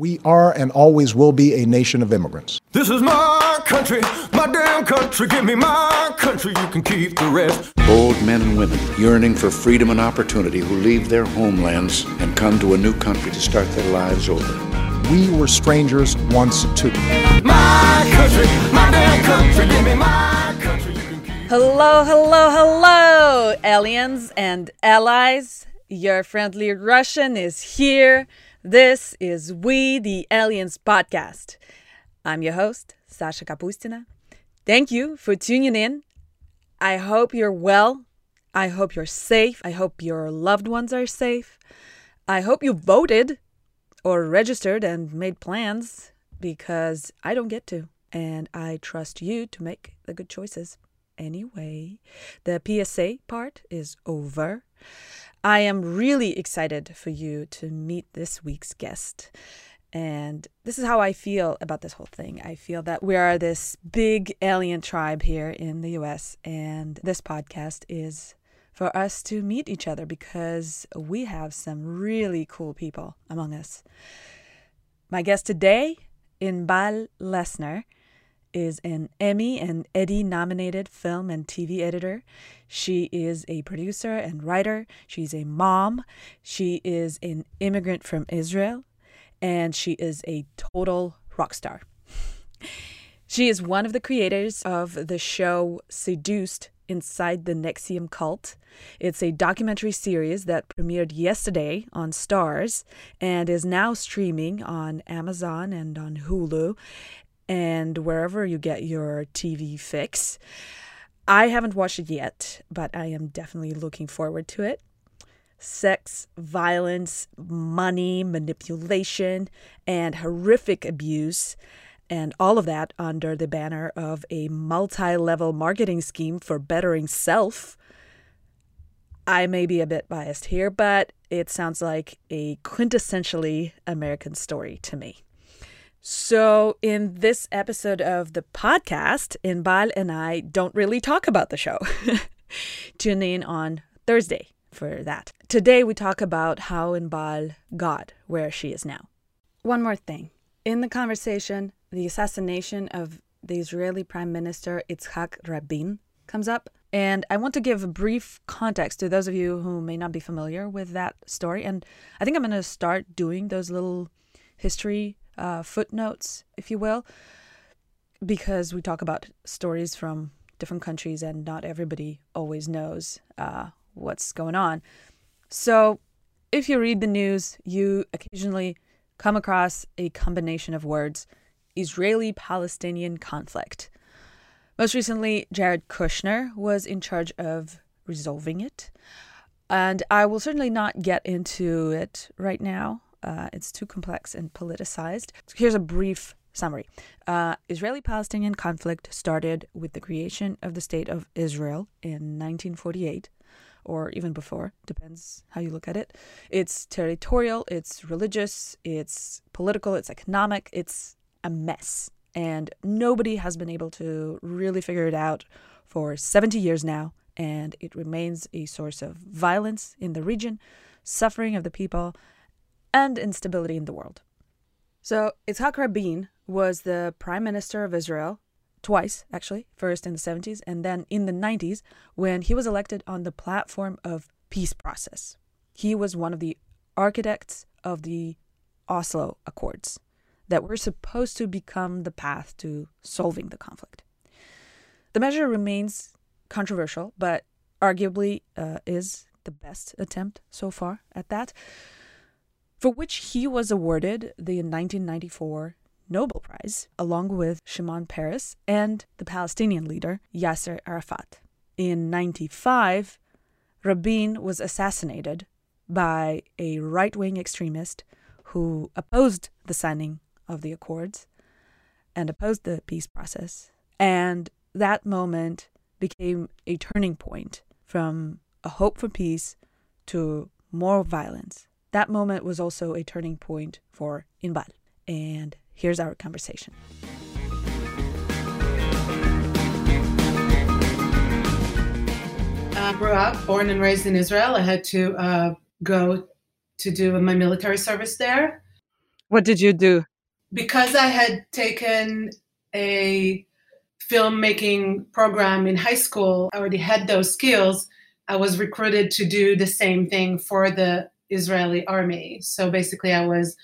We are and always will be a nation of immigrants. This is my country, my damn country. Give me my country, you can keep the rest. Bold men and women yearning for freedom and opportunity who leave their homelands and come to a new country to start their lives over. We were strangers once too. My country, my damn country. Give me my country, you can keep. Hello, hello, hello, aliens and allies. Your friendly Russian is here. This is We the Aliens podcast. I'm your host, Sasha Kapustina. Thank you for tuning in. I hope you're well. I hope you're safe. I hope your loved ones are safe. I hope you voted or registered and made plans, because I don't get to. And I trust you to make the good choices. Anyway, the PSA part is over. I am really excited for you to meet this week's guest. And this is how I feel about this whole thing. I feel that we are this big alien tribe here in the US, and this podcast is for us to meet each other because we have some really cool people among us. My guest today, Inbal Lesner, is an Emmy and Eddie-nominated film and TV editor. She is a producer and writer. She's a mom. She is an immigrant from Israel. And she is a total rock star. She is one of the creators of the show Seduced Inside the NXIVM Cult. It's a documentary series that premiered yesterday on Starz and is now streaming on Amazon and on Hulu and wherever you get your TV fix. I haven't watched it yet, but I am definitely looking forward to it. Sex, violence, money, manipulation, and horrific abuse, and all of that under the banner of a multi-level marketing scheme for bettering self. I may be a bit biased here, but it sounds like a quintessentially American story to me. So in this episode of the podcast, Inbal and I don't really talk about the show. Tune in on Thursday for that. Today we talk about how Inbal got where she is now. One more thing. In the conversation, the assassination of the Israeli Prime Minister Yitzhak Rabin comes up. And I want to give a brief context to those of you who may not be familiar with that story. And I think I'm going to start doing those little history footnotes, if you will, because we talk about stories from different countries and not everybody always knows what's going on. So if you read the news, you occasionally come across a combination of words: Israeli-Palestinian conflict. Most recently, Jared Kushner was in charge of resolving it. And I will certainly not get into it right now. It's too complex and politicized. So here's a brief summary. Israeli-Palestinian conflict started with the creation of the State of Israel in 1948, or even before, depends how you look at it. It's territorial, it's religious, it's political, it's economic, it's a mess. And nobody has been able to really figure it out for 70 years now, and it remains a source of violence in the region, suffering of the people, and instability in the world. So Yitzhak Rabin was the prime minister of Israel twice, actually, first in the 70s and then in the 90s, when he was elected on the platform of peace process. He was one of the architects of the Oslo Accords that were supposed to become the path to solving the conflict. The measure remains controversial, but arguably is the best attempt so far at that, for which he was awarded the 1994 Nobel Prize, along with Shimon Peres and the Palestinian leader Yasser Arafat. In 1995, Rabin was assassinated by a right-wing extremist who opposed the signing of the Accords and opposed the peace process. And that moment became a turning point from a hope for peace to more violence. That moment was also a turning point for Inbal. And here's our conversation. I'm Barak, born and raised in Israel. I had to go to do my military service there. What did you do? Because I had taken a filmmaking program in high school, I already had those skills. I was recruited to do the same thing for the Israeli army. So basically I was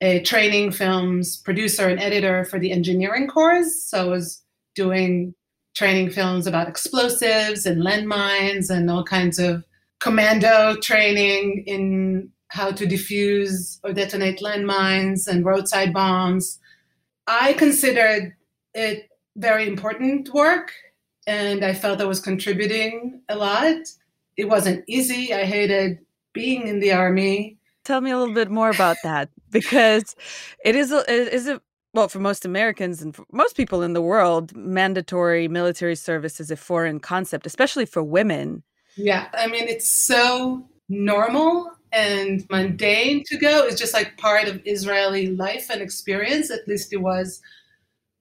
a training films producer and editor for the engineering corps. So I was doing training films about explosives and landmines and all kinds of commando training in how to defuse or detonate landmines and roadside bombs. I considered it very important work, and I felt I was contributing a lot. It wasn't easy. I hated being in the army. Tell me a little bit more about that, because it is a well, for most Americans and for most people in the world, mandatory military service is a foreign concept, especially for women. Yeah, I mean, it's so normal and mundane to go. It's just like part of Israeli life and experience. At least it was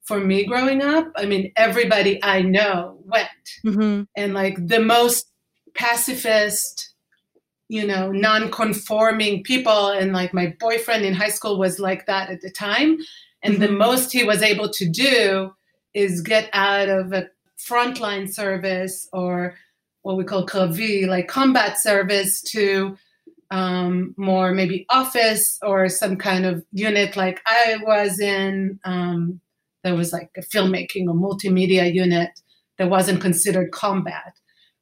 for me growing up. I mean, everybody I know went. Mm-hmm. And like the most pacifist, you know, non-conforming people. And like my boyfriend in high school was like that at the time. And mm-hmm. the most he was able to do is get out of a frontline service or what we call kavi, like combat service, to more maybe office or some kind of unit like I was in. There was like a filmmaking or multimedia unit that wasn't considered combat.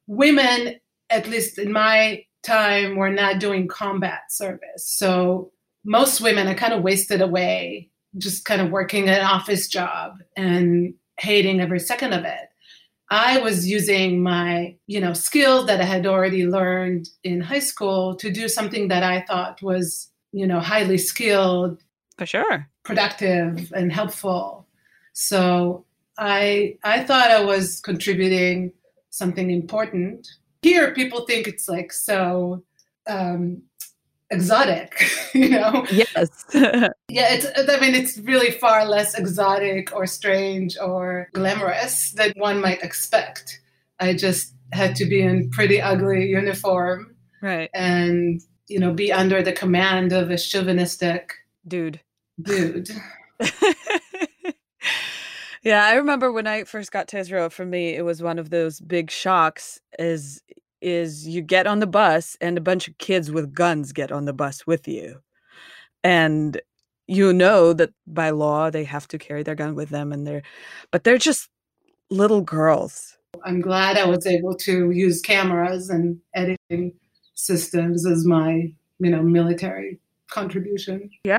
Women, at least in my time, were not doing combat service. So most women are kind of wasted away, just kind of working an office job and hating every second of it. I was using my, you know, skills that I had already learned in high school to do something that I thought was, you know, highly skilled, for sure, productive and helpful. So I thought I was contributing something important. Here, people think it's like so exotic, you know? Yes. Yeah, it's really far less exotic or strange or glamorous than one might expect. I just had to be in pretty ugly uniform. Right. And, you know, be under the command of a chauvinistic dude. Yeah, I remember when I first got to Israel, for me, it was one of those big shocks is you get on the bus and a bunch of kids with guns get on the bus with you. And you know that by law they have to carry their gun with them, and but they're just little girls. I'm glad I was able to use cameras and editing systems as my, you know, military contribution. Yeah.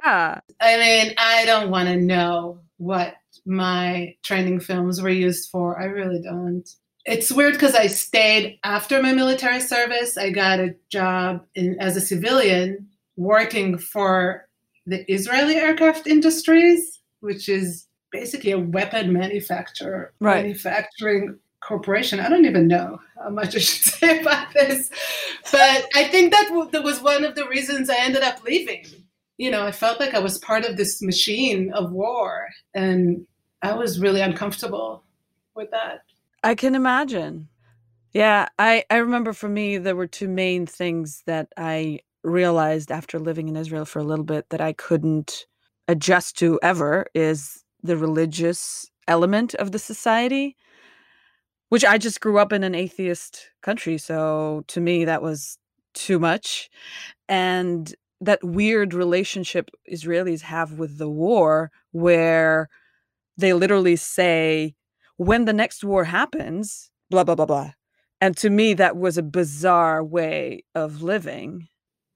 I mean, I don't want to know what my training films were used for. I really don't. It's weird because I stayed after my military service. I got a job as a civilian working for the Israeli Aircraft Industries, which is basically a weapon manufacturer, right, manufacturing corporation. I don't even know how much I should say about this, but I think that was one of the reasons I ended up leaving. You know, I felt like I was part of this machine of war, and I was really uncomfortable with that. I can imagine. Yeah, I remember for me, there were two main things that I realized after living in Israel for a little bit that I couldn't adjust to ever is the religious element of the society, which I just grew up in an atheist country. So to me, that was too much. And that weird relationship Israelis have with the war, where they literally say, when the next war happens, blah, blah, blah, blah. And to me, that was a bizarre way of living.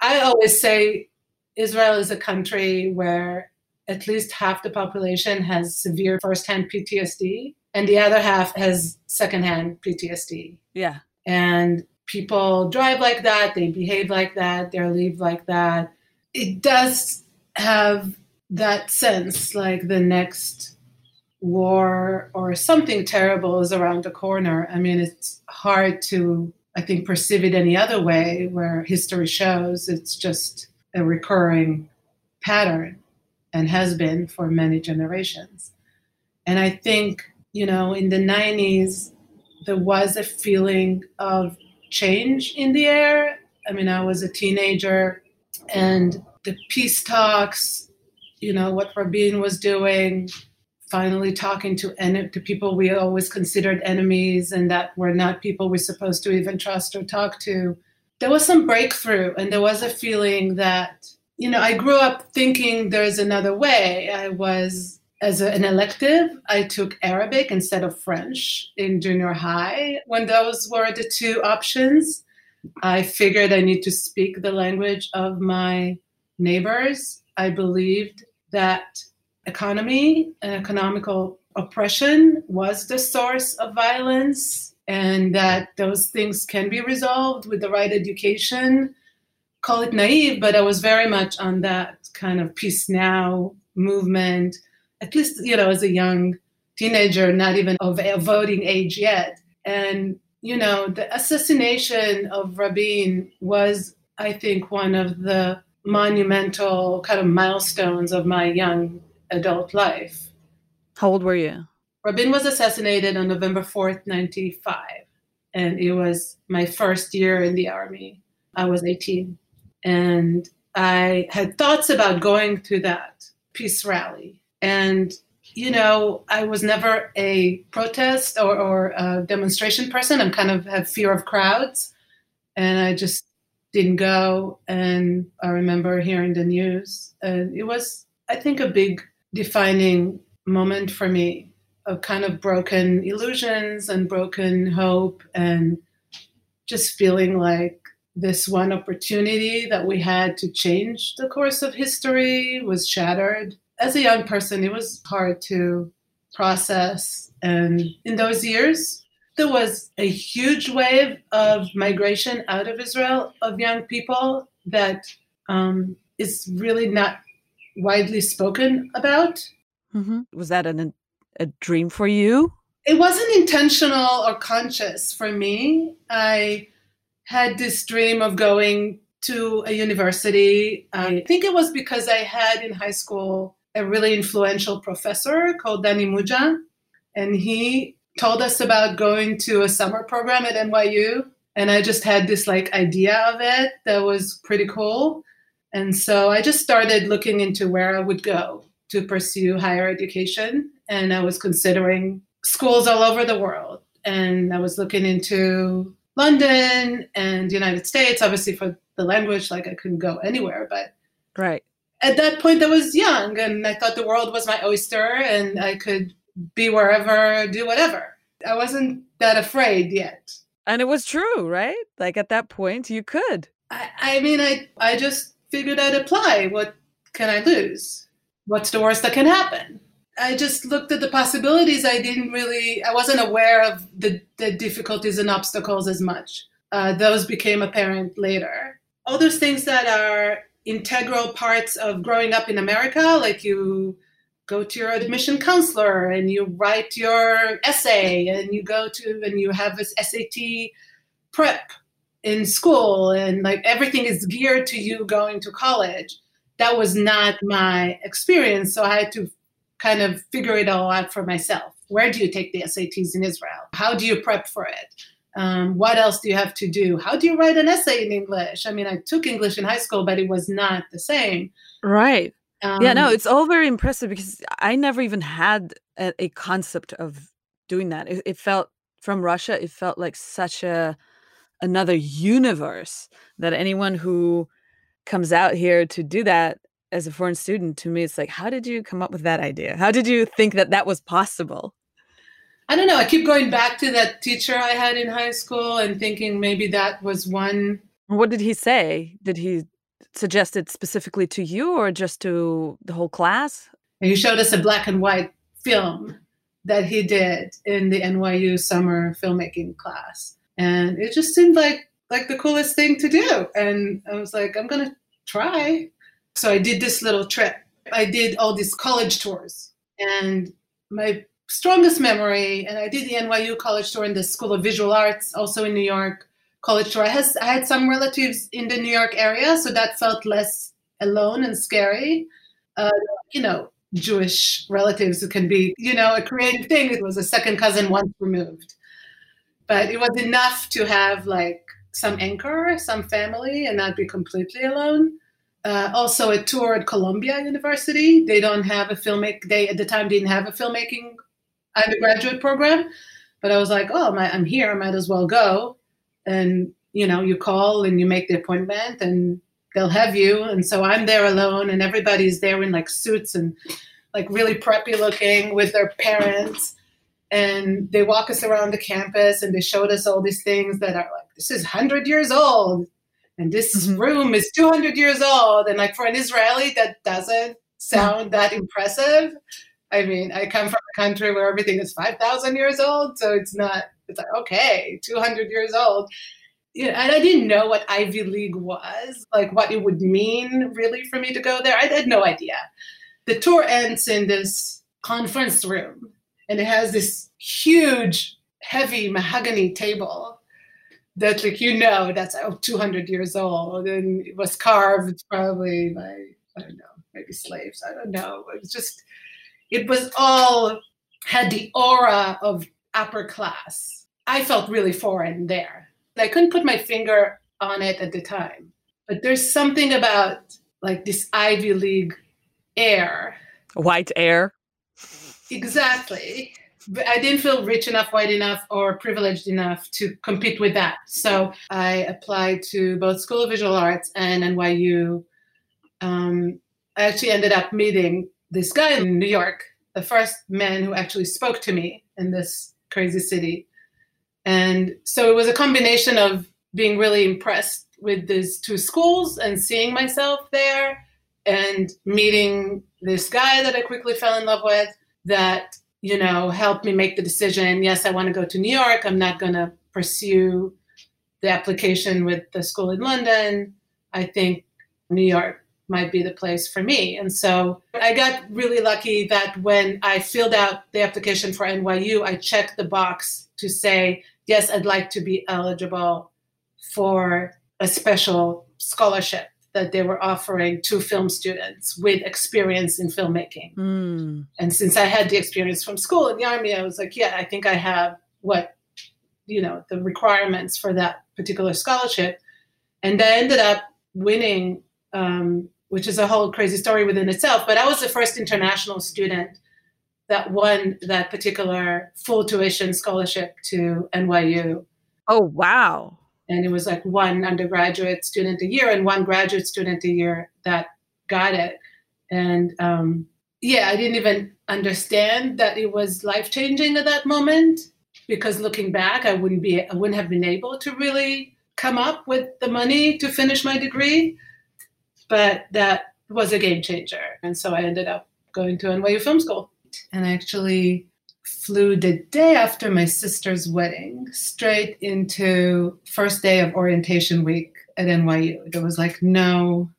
I always say Israel is a country where at least half the population has severe firsthand PTSD and the other half has secondhand PTSD. Yeah. And people drive like that, they behave like that, they live like that. It does have that sense, like the next war or something terrible is around the corner. I mean, it's hard to, I think, perceive it any other way, where history shows it's just a recurring pattern and has been for many generations. And I think, you know, in the 90s, there was a feeling of change in the air. I mean, I was a teenager, and the peace talks you know, what Rabin was doing, finally talking to people we always considered enemies and that were not people we're supposed to even trust or talk to. There was some breakthrough, and there was a feeling that, you know, I grew up thinking there's another way. I was, as an elective, I took Arabic instead of French in junior high. When those were the two options, I figured I need to speak the language of my neighbors. I believed that economy and economical oppression was the source of violence, and that those things can be resolved with the right education. Call it naive, but I was very much on that kind of Peace Now movement, at least, you know, as a young teenager, not even of a voting age yet. And, you know, the assassination of Rabin was, I think, one of the monumental kind of milestones of my young adult life. How old were you? Rabin was assassinated on November 4th, 1995, and it was my first year in the army. I was 18, and I had thoughts about going to that peace rally. And, you know, I was never a protest or a demonstration person. I'm kind of have fear of crowds, and I just didn't go. And I remember hearing the news, and it was, I think, a big defining moment for me of kind of broken illusions and broken hope and just feeling like this one opportunity that we had to change the course of history was shattered. As a young person, it was hard to process. And in those years, there was a huge wave of migration out of Israel of young people that is really not widely spoken about. Mm-hmm. Was that a dream for you? It wasn't intentional or conscious for me. I had this dream of going to a university. I think it was because I had in high school a really influential professor called Danny Mujan, and he told us about going to a summer program at NYU. And I just had this like idea of it that was pretty cool. And so I just started looking into where I would go to pursue higher education. And I was considering schools all over the world. And I was looking into London and the United States, obviously for the language, like I couldn't go anywhere. But right at that point, I was young and I thought the world was my oyster and I could be wherever, do whatever. I wasn't that afraid yet. And it was true, right? Like at that point, you could. I mean, I just figured I'd apply. What can I lose? What's the worst that can happen? I just looked at the possibilities. I wasn't aware of the difficulties and obstacles as much. Those became apparent later. All those things that are integral parts of growing up in America, like you go to your admission counselor and you write your essay and you go to and you have this SAT prep in school and like everything is geared to you going to college. That was not my experience. So I had to kind of figure it all out for myself. Where do you take the SATs in Israel? How do you prep for it? What else do you have to do? How do you write an essay in English? I mean, I took English in high school, but it was not the same. Right. It's all very impressive because I never even had a concept of doing that. It felt, from Russia, it felt like such another universe that anyone who comes out here to do that as a foreign student, to me, it's like, how did you come up with that idea? How did you think that was possible? I don't know. I keep going back to that teacher I had in high school and thinking maybe that was one. What did he say? Did he suggest it specifically to you or just to the whole class? He showed us a black and white film that he did in the NYU summer filmmaking class. And it just seemed like the coolest thing to do. And I was like, I'm going to try. So I did this little trip. I did all these college tours. And my strongest memory, and I did the NYU college tour in the School of Visual Arts, also in New York college tour. I had some relatives in the New York area, so that felt less alone and scary. Jewish relatives, it can be, a creative thing. It was a second cousin once removed. But it was enough to have like some anchor, some family, and not be completely alone. Also a tour at Columbia University. They don't have a filmmaking, they at the time didn't have a filmmaking undergraduate program, but I was like, oh, I'm here, I might as well go. And, you know, you call and you make the appointment and they'll have you. And so I'm there alone and everybody's there in like suits and like really preppy looking with their parents. And they walk us around the campus and they showed us all these things that are like, this is 100 years old and this room is 200 years old. And like for an Israeli, that doesn't sound that impressive. I mean, I come from a country where everything is 5,000 years old. So it's not, it's like, okay, 200 years old. You know, and I didn't know what Ivy League was, like what it would mean really for me to go there. I had no idea. The tour ends in this conference room and it has this huge, heavy mahogany table that, like, you know, that's 200 years old and it was carved probably by, I don't know, maybe slaves. I don't know. It was just, it was all, had the aura of upper class. I felt really foreign there. I couldn't put my finger on it at the time, but there's something about like this Ivy League air. White air. Exactly. But I didn't feel rich enough, white enough, or privileged enough to compete with that. So I applied to both School of Visual Arts and NYU. I actually ended up meeting this guy in New York, the first man who actually spoke to me in this crazy city. And so it was a combination of being really impressed with these two schools and seeing myself there and meeting this guy that I quickly fell in love with that, you know, helped me make the decision. Yes, I want to go to New York. I'm not going to pursue the application with the school in London. I think New York might be the place for me. And so I got really lucky that when I filled out the application for NYU, I checked the box to say, yes, I'd like to be eligible for a special scholarship that they were offering to film students with experience in filmmaking. Mm. And since I had the experience from school in the army, I was like, yeah, I think I have what, you know, the requirements for that particular scholarship. And I ended up winning, which is a whole crazy story within itself. But I was the first international student that won that particular full tuition scholarship to NYU. Oh, wow. And it was like one undergraduate student a year and one graduate student a year that got it. And yeah, I didn't even understand that it was life-changing at that moment, because looking back, I wouldn't have been able to really come up with the money to finish my degree. But that was a game changer. And so I ended up going to NYU Film School. And I actually flew the day after my sister's wedding straight into first day of orientation week at NYU. There was like no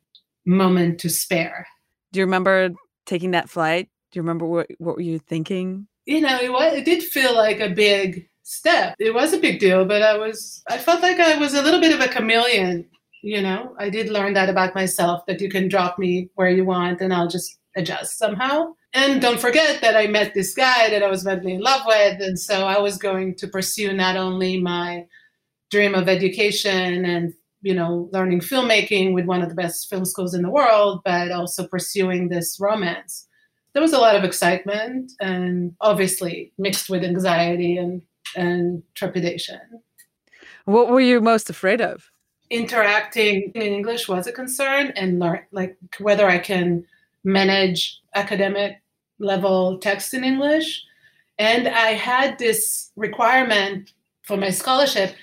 moment to spare. Do you remember taking that flight? Do you remember what were you thinking? You know, it did feel like a big step. It was a big deal, but I felt like I was a little bit of a chameleon. You know, I did learn that about myself, that you can drop me where you want and I'll just adjust somehow. And don't forget that I met this guy that I was madly in love with. And so I was going to pursue not only my dream of education and, you know, learning filmmaking with one of the best film schools in the world, but also pursuing this romance. There was a lot of excitement and obviously mixed with anxiety and trepidation. What were you most afraid of? Interacting in English was a concern, and whether I can manage academic level text in English. And I had this requirement for my scholarship.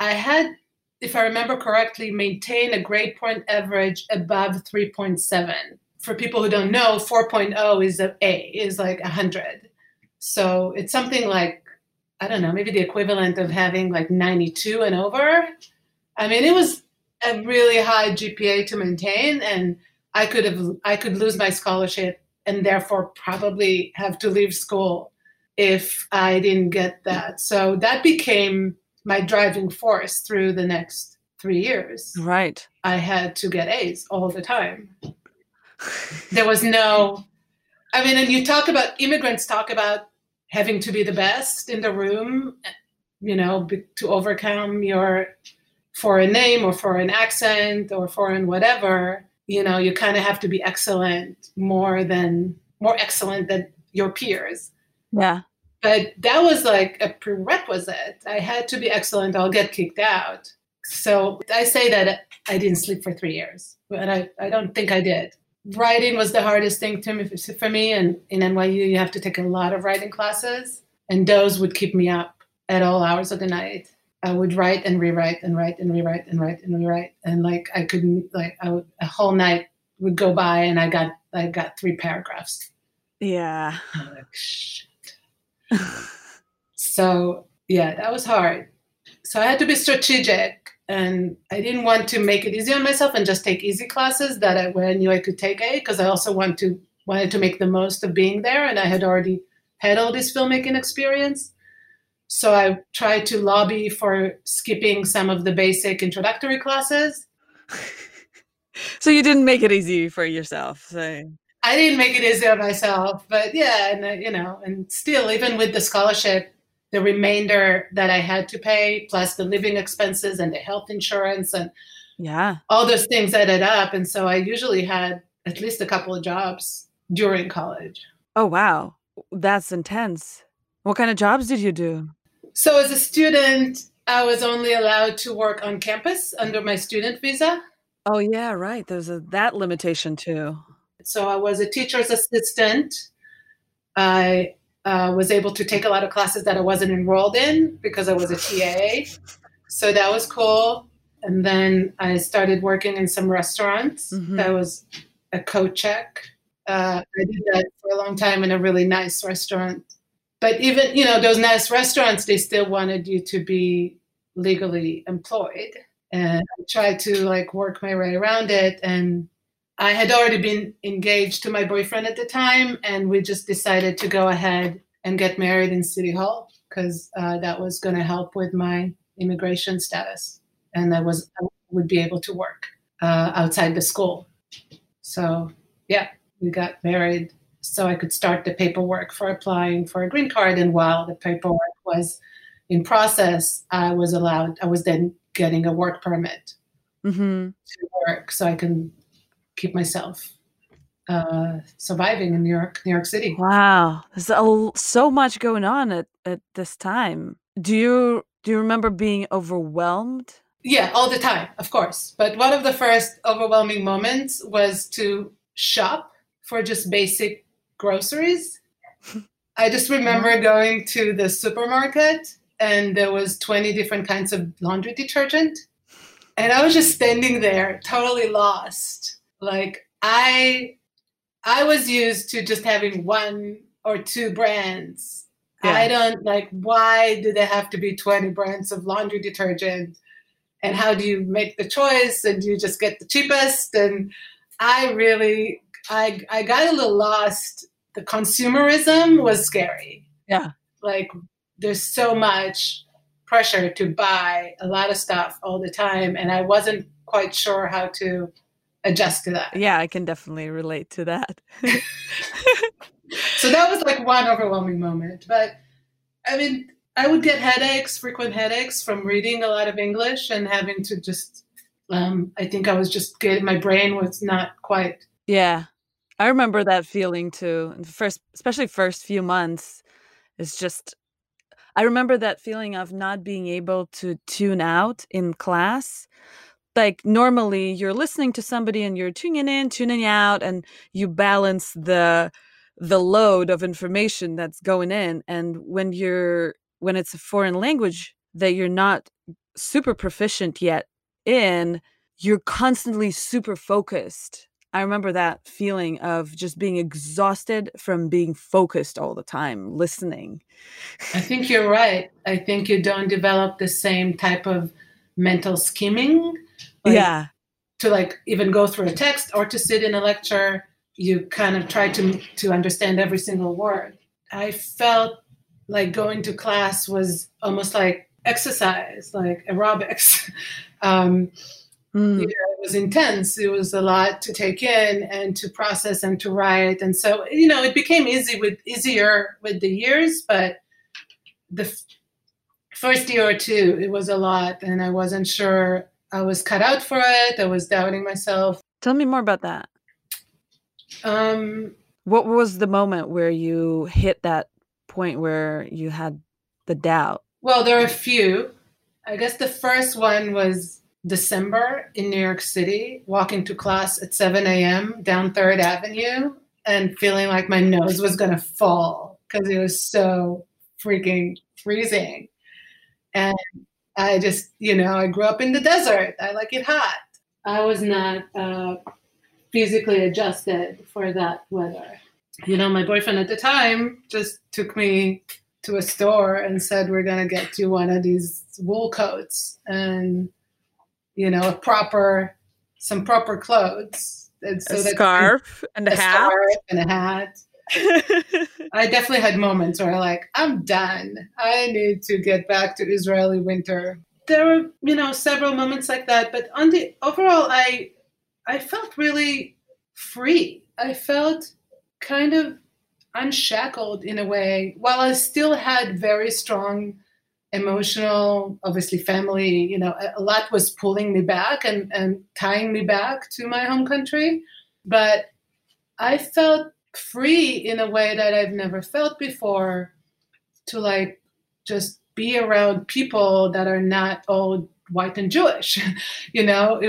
I had, if I remember correctly, maintain a grade point average above 3.7. For people who don't know, 4.0 is an A, is like 100. So it's something like, I don't know, maybe the equivalent of having like 92 and over. I mean, it was a really high GPA to maintain, and I could lose my scholarship and therefore probably have to leave school if I didn't get that. So that became my driving force through the next 3 years. Right. I had to get A's all the time. There was no, I mean, and immigrants talk about having to be the best in the room, you know, to overcome your foreign name or foreign accent or foreign whatever. You know, you kind of have to be excellent, more excellent than your peers. Yeah. But that was like a prerequisite. I had to be excellent. I'll get kicked out. So I say that I didn't sleep for 3 years, but I don't think I did. Writing was the hardest thing for me. And in NYU, you have to take a lot of writing classes. And those would keep me up at all hours of the night. I would write and rewrite and write and rewrite and write and rewrite. And like, I couldn't, like, I would, a whole night would go by and I got 3 paragraphs. Yeah. I'm like, shit. So, yeah, that was hard. So I had to be strategic, and I didn't want to make it easy on myself and just take easy classes that I knew I could take A, because I also wanted to make the most of being there, and I had already had all this filmmaking experience. So I tried to lobby for skipping some of the basic introductory classes. So you didn't make it easy for yourself, so... I didn't make it easy on myself, but yeah, and you know, and still, even with the scholarship, the remainder that I had to pay, plus the living expenses and the health insurance and yeah, all those things added up. And so I usually had at least a couple of jobs during college. Oh, wow. That's intense. What kind of jobs did you do? So as a student, I was only allowed to work on campus under my student visa. Oh, yeah, right. There's that limitation too. So I was a teacher's assistant. I was able to take a lot of classes that I wasn't enrolled in because I was a TA. So that was cool. And then I started working in some restaurants. Mm-hmm. That was a coat check. I did that for a long time in a really nice restaurant. But even, you know, those nice restaurants, they still wanted you to be legally employed. And I tried to like work my way around it, and I had already been engaged to my boyfriend at the time, and we just decided to go ahead and get married in City Hall because that was going to help with my immigration status, and I would be able to work outside the school. So, yeah, we got married so I could start the paperwork for applying for a green card, and while the paperwork was in process, I was then getting a work permit to work so I can keep myself surviving in New York City. Wow. There's so much going on at this time. Do you remember being overwhelmed? Yeah, all the time, of course. But one of the first overwhelming moments was to shop for just basic groceries. I just remember going to the supermarket and there was 20 different kinds of laundry detergent. And I was just standing there, totally lost. Like I was used to just having 1 or 2 brands. Yeah. I don't like, why do they have to be 20 brands of laundry detergent? And how do you make the choice? And you just get the cheapest. And I got a little lost. The consumerism was scary. Yeah. Like there's so much pressure to buy a lot of stuff all the time. And I wasn't quite sure how to adjust to that. Yeah, I can definitely relate to that. So that was like one overwhelming moment. But I mean, I would get frequent headaches from reading a lot of English and having to just, I think I was just getting, my brain was not quite. Yeah, I remember that feeling too. Especially first few months, it's just, I remember that feeling of not being able to tune out in class. Like normally you're listening to somebody and you're tuning in, tuning out, and you balance the load of information that's going in. And when it's a foreign language that you're not super proficient yet in, you're constantly super focused. I remember that feeling of just being exhausted from being focused all the time, listening. I think you're right. I think you don't develop the same type of mental skimming. Like, yeah, to like even go through a text or to sit in a lecture, you kind of try to understand every single word. I felt like going to class was almost like exercise, like aerobics. You know, it was intense. It was a lot to take in and to process and to write. And so, you know, it became easier with the years, but the first year or two, it was a lot, and I wasn't sure I was cut out for it. I was doubting myself. Tell me more about that. What was the moment where you hit that point where you had the doubt? Well, there are a few. I guess the first one was December in New York City, walking to class at 7 a.m. down 3rd Avenue and feeling like my nose was going to fall because it was so freaking freezing. And I just, you know, I grew up in the desert. I like it hot. I was not physically adjusted for that weather. You know, my boyfriend at the time just took me to a store and said, we're going to get you one of these wool coats and, you know, some proper clothes. And so a scarf and a hat. I definitely had moments where I'm done. I need to get back to Israeli winter. There were, you know, several moments like that. But on the overall, I felt really free. I felt kind of unshackled in a way, while I still had very strong emotional, obviously family, you know, a lot was pulling me back and tying me back to my home country. But I felt free in a way that I've never felt before to just be around people that are not all white and Jewish. You know,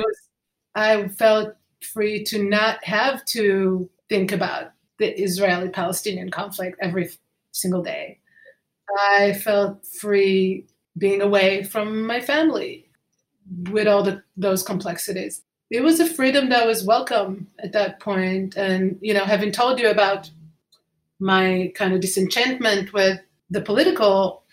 I felt free to not have to think about the Israeli-Palestinian conflict every single day. I felt free being away from my family with all those complexities. It was a freedom that was welcome at that point. And, you know, having told you about my kind of disenchantment with the political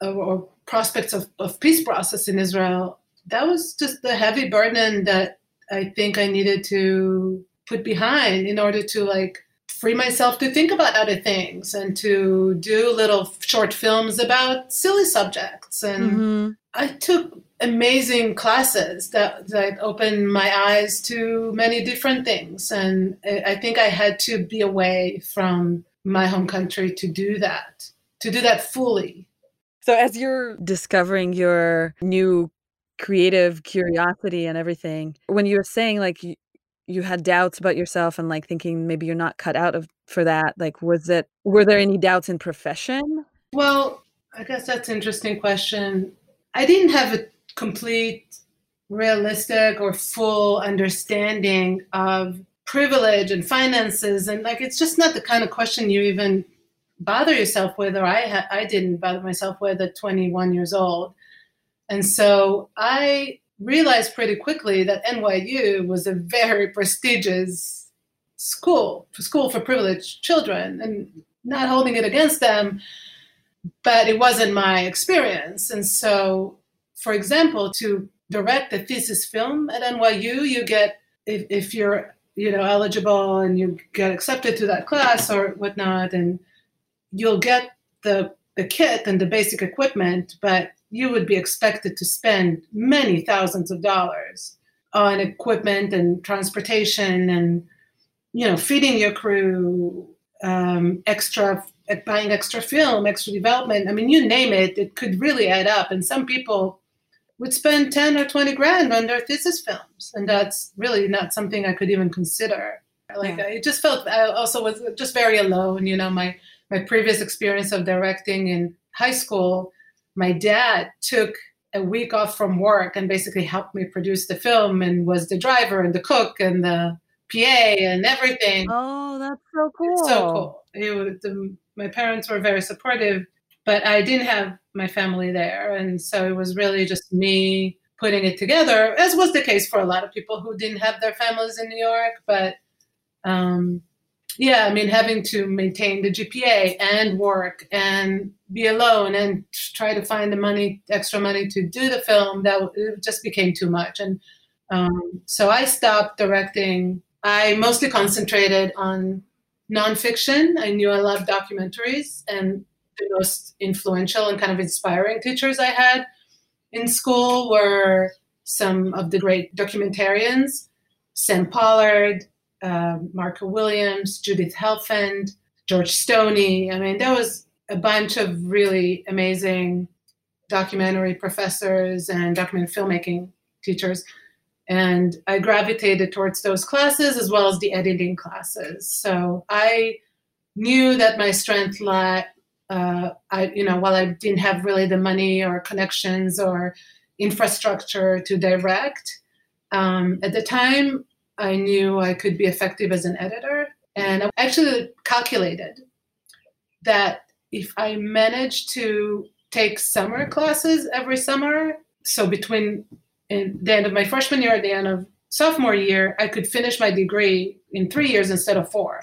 or prospects of peace process in Israel, that was just the heavy burden that I think I needed to put behind in order to free myself to think about other things and to do little short films about silly subjects. And I took amazing classes that opened my eyes to many different things. And I think I had to be away from my home country to do that fully. So as you're discovering your new creative curiosity and everything, when you were saying you had doubts about yourself and thinking maybe you're not cut out for that. Were there any doubts in profession? Well, I guess that's an interesting question. I didn't have a complete, realistic or full understanding of privilege and finances. And it's just not the kind of question you even bother yourself with, or I didn't bother myself with at 21 years old. And so I realized pretty quickly that NYU was a very prestigious school for privileged children, and not holding it against them, but it wasn't my experience. And so, for example, to direct a thesis film at NYU, you get, if you're, you know, eligible and you get accepted to that class or whatnot, and you'll get the kit and the basic equipment, but you would be expected to spend many thousands of dollars on equipment and transportation and, you know, feeding your crew, buying extra film, extra development. I mean, you name it, it could really add up. And some people would spend 10 or 20 grand on their thesis films. And that's really not something I could even consider. It just felt, I also was just very alone. You know, my previous experience of directing in high school, my dad took a week off from work and basically helped me produce the film and was the driver and the cook and the PA and everything. Oh, that's so cool. It's so cool. My parents were very supportive, but I didn't have my family there. And so it was really just me putting it together, as was the case for a lot of people who didn't have their families in New York. But yeah, I mean, having to maintain the GPA and work and be alone and try to find the extra money to do the film, that it just became too much. And so I stopped directing. I mostly concentrated on nonfiction. I knew I loved documentaries, and the most influential and kind of inspiring teachers I had in school were some of the great documentarians, Sam Pollard, Marco Williams, Judith Helfand, George Stoney. I mean, there was a bunch of really amazing documentary professors and documentary filmmaking teachers And I gravitated towards those classes as well as the editing classes. So I knew that my strength lay, while I didn't have really the money or connections or infrastructure to direct, at the time I knew I could be effective as an editor. And I actually calculated that if I managed to take summer classes every summer, so between the end of my freshman year and the end of sophomore year, I could finish my degree in 3 years instead of 4.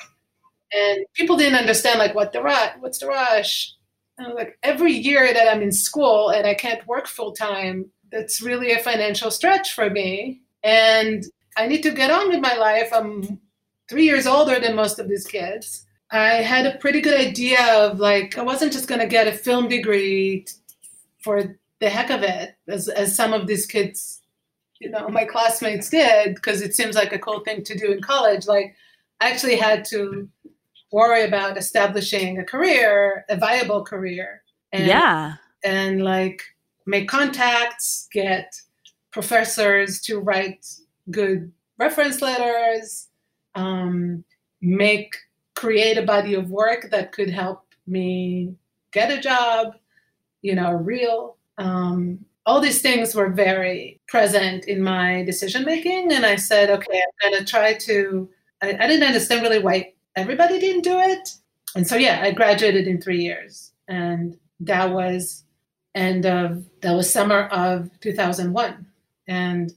And people didn't understand, like, what's the rush? And I was like, every year that I'm in school and I can't work full time, that's really a financial stretch for me. And I need to get on with my life. I'm 3 years older than most of these kids. I had a pretty good idea of, like, I wasn't just going to get a film degree for the heck of it, as some of these kids, you know, my classmates did, because it seems like a cool thing to do in college. Like, I actually had to worry about establishing a career, a viable career. And like, make contacts, get professors to write good reference letters, create a body of work that could help me get a job, you know, real. All these things were very present in my decision-making. And I said, okay, I'm going to try to, I didn't understand really why everybody didn't do it. And so, yeah, I graduated in 3 years, and that was summer of 2001. And,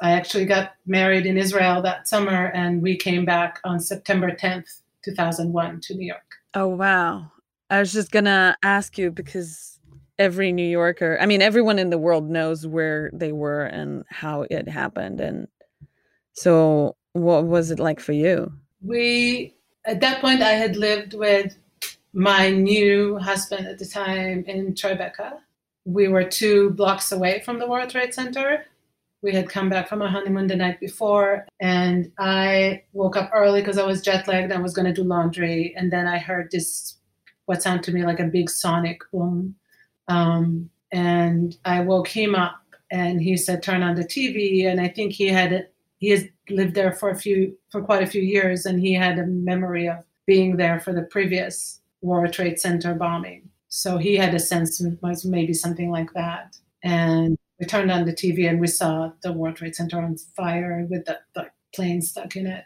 I actually got married in Israel that summer, and we came back on September 10th, 2001 to New York. Oh, wow. I was just going to ask you, because every New Yorker, I mean, everyone in the world knows where they were and how it happened. And so what was it like for you? At that point, I had lived with my new husband at the time in Tribeca. We were 2 blocks away from the World Trade Center. We had come back from our honeymoon the night before, and I woke up early because I was jet lagged. I was going to do laundry. And then I heard this, what sounded to me like a big sonic boom. And I woke him up, and he said, turn on the TV. And I think he has lived there for quite a few years. And he had a memory of being there for the previous World Trade Center bombing. So he had a sense it was maybe something like that. And we turned on the TV and we saw the World Trade Center on fire with the plane stuck in it.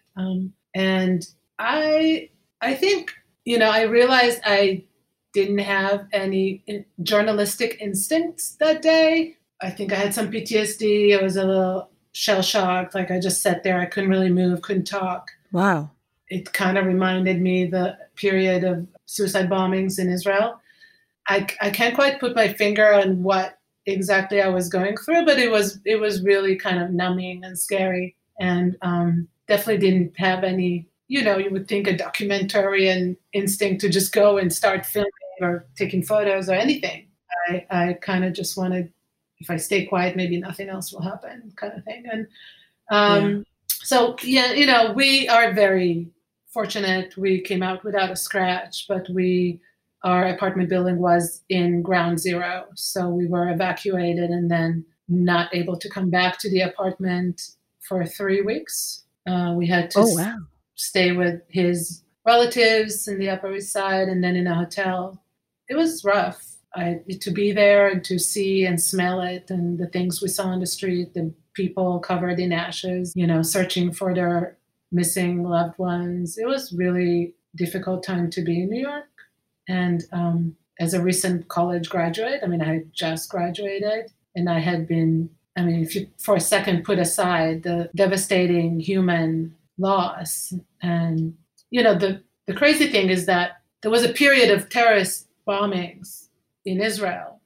And I think, you know, I realized I didn't have any journalistic instincts that day. I think I had some PTSD. I was a little shell-shocked. Like, I just sat there. I couldn't really move, couldn't talk. Wow. It kind of reminded me the period of suicide bombings in Israel. I can't quite put my finger on what exactly I was going through, but it was really kind of numbing and scary, and definitely didn't have any, you know, you would think a documentarian instinct to just go and start filming or taking photos or anything. I kind of just wanted, if I stay quiet, maybe nothing else will happen, kind of thing. And so, yeah, you know, we are very fortunate. We came out without a scratch, but our apartment building was in ground zero. So we were evacuated and then not able to come back to the apartment for 3 weeks. We had to stay with his relatives in the Upper East Side and then in a hotel. It was rough to be there and to see and smell it, and the things we saw on the street, the people covered in ashes, you know, searching for their missing loved ones. It was really difficult time to be in New York. And as a recent college graduate, I mean, I had just graduated, and I had been, I mean, if you for a second put aside the devastating human loss. And, you know, the crazy thing is that there was a period of terrorist bombings in Israel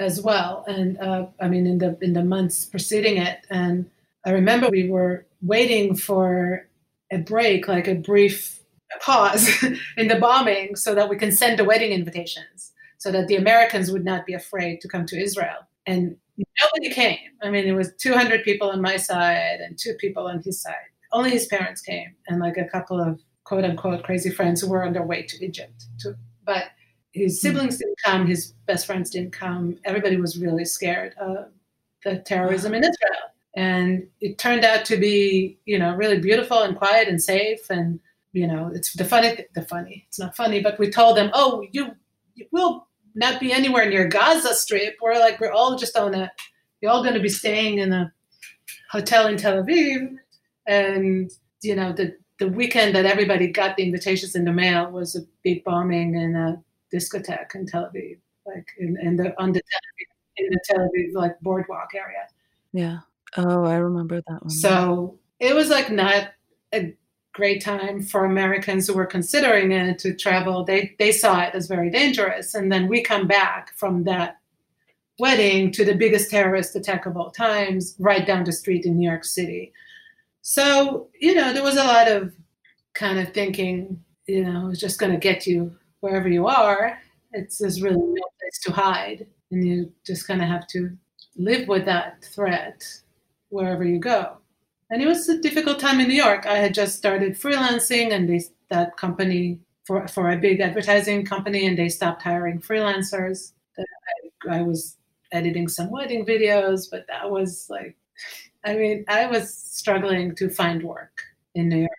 as well. And I mean, in the months preceding it. And I remember we were waiting for a break, like a brief pause in the bombing, so that we can send the wedding invitations, so that the Americans would not be afraid to come to Israel. And nobody came. I mean, it was 200 people on my side and 2 people on his side. Only his parents came, and like a couple of quote unquote crazy friends who were on their way to Egypt. But his siblings didn't come. His best friends didn't come. Everybody was really scared of the terrorism in Israel. And it turned out to be, you know, really beautiful and quiet and safe. And, you know, it's it's not funny, but we told them, oh, you will not be anywhere near Gaza Strip. We're like, we're all just on a, you're all going to be staying in a hotel in Tel Aviv. And, you know, the weekend that everybody got the invitations in the mail was a big bombing in a discotheque in Tel Aviv, like in the Tel Aviv, like boardwalk area. Yeah. Oh, I remember that one. So it was like not a great time for Americans who were considering it to travel. They saw it as very dangerous. And then we come back from that wedding to the biggest terrorist attack of all times, right down the street in New York City. So, you know, there was a lot of kind of thinking, you know, it's just going to get you wherever you are. There's really no place to hide. And you just kind of have to live with that threat wherever you go. And it was a difficult time in New York. I had just started freelancing, and that company, for a big advertising company, and they stopped hiring freelancers. I was editing some wedding videos, but that was like, I mean, I was struggling to find work in New York.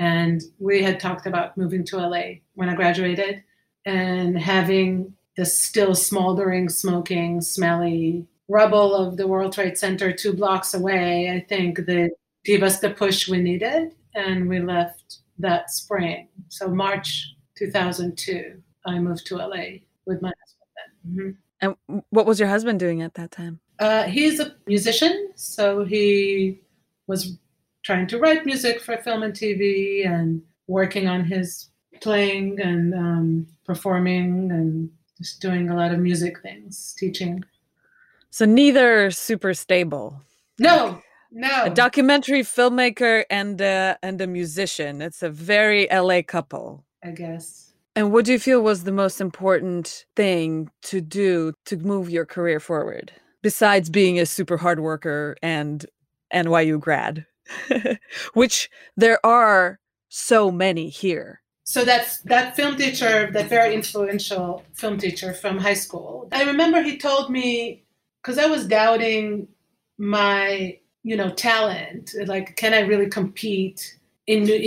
And we had talked about moving to LA when I graduated, and having the still smoldering, smoking, smelly rubble of the World Trade Center 2 blocks away, I think that gave us the push we needed. And we left that spring. So March 2002, I moved to LA with my husband then. Mm-hmm. And what was your husband doing at that time? He's a musician. So he was trying to write music for film and TV and working on his playing and performing and just doing a lot of music things, teaching. So neither super stable. No, no. A documentary filmmaker and a musician. It's a very LA couple, I guess. And what do you feel was the most important thing to do to move your career forward, besides being a super hard worker and NYU grad, which there are so many here? So that's that film teacher, that very influential film teacher from high school. I remember he told me, because I was doubting my, you know, talent. Like, can I really compete in the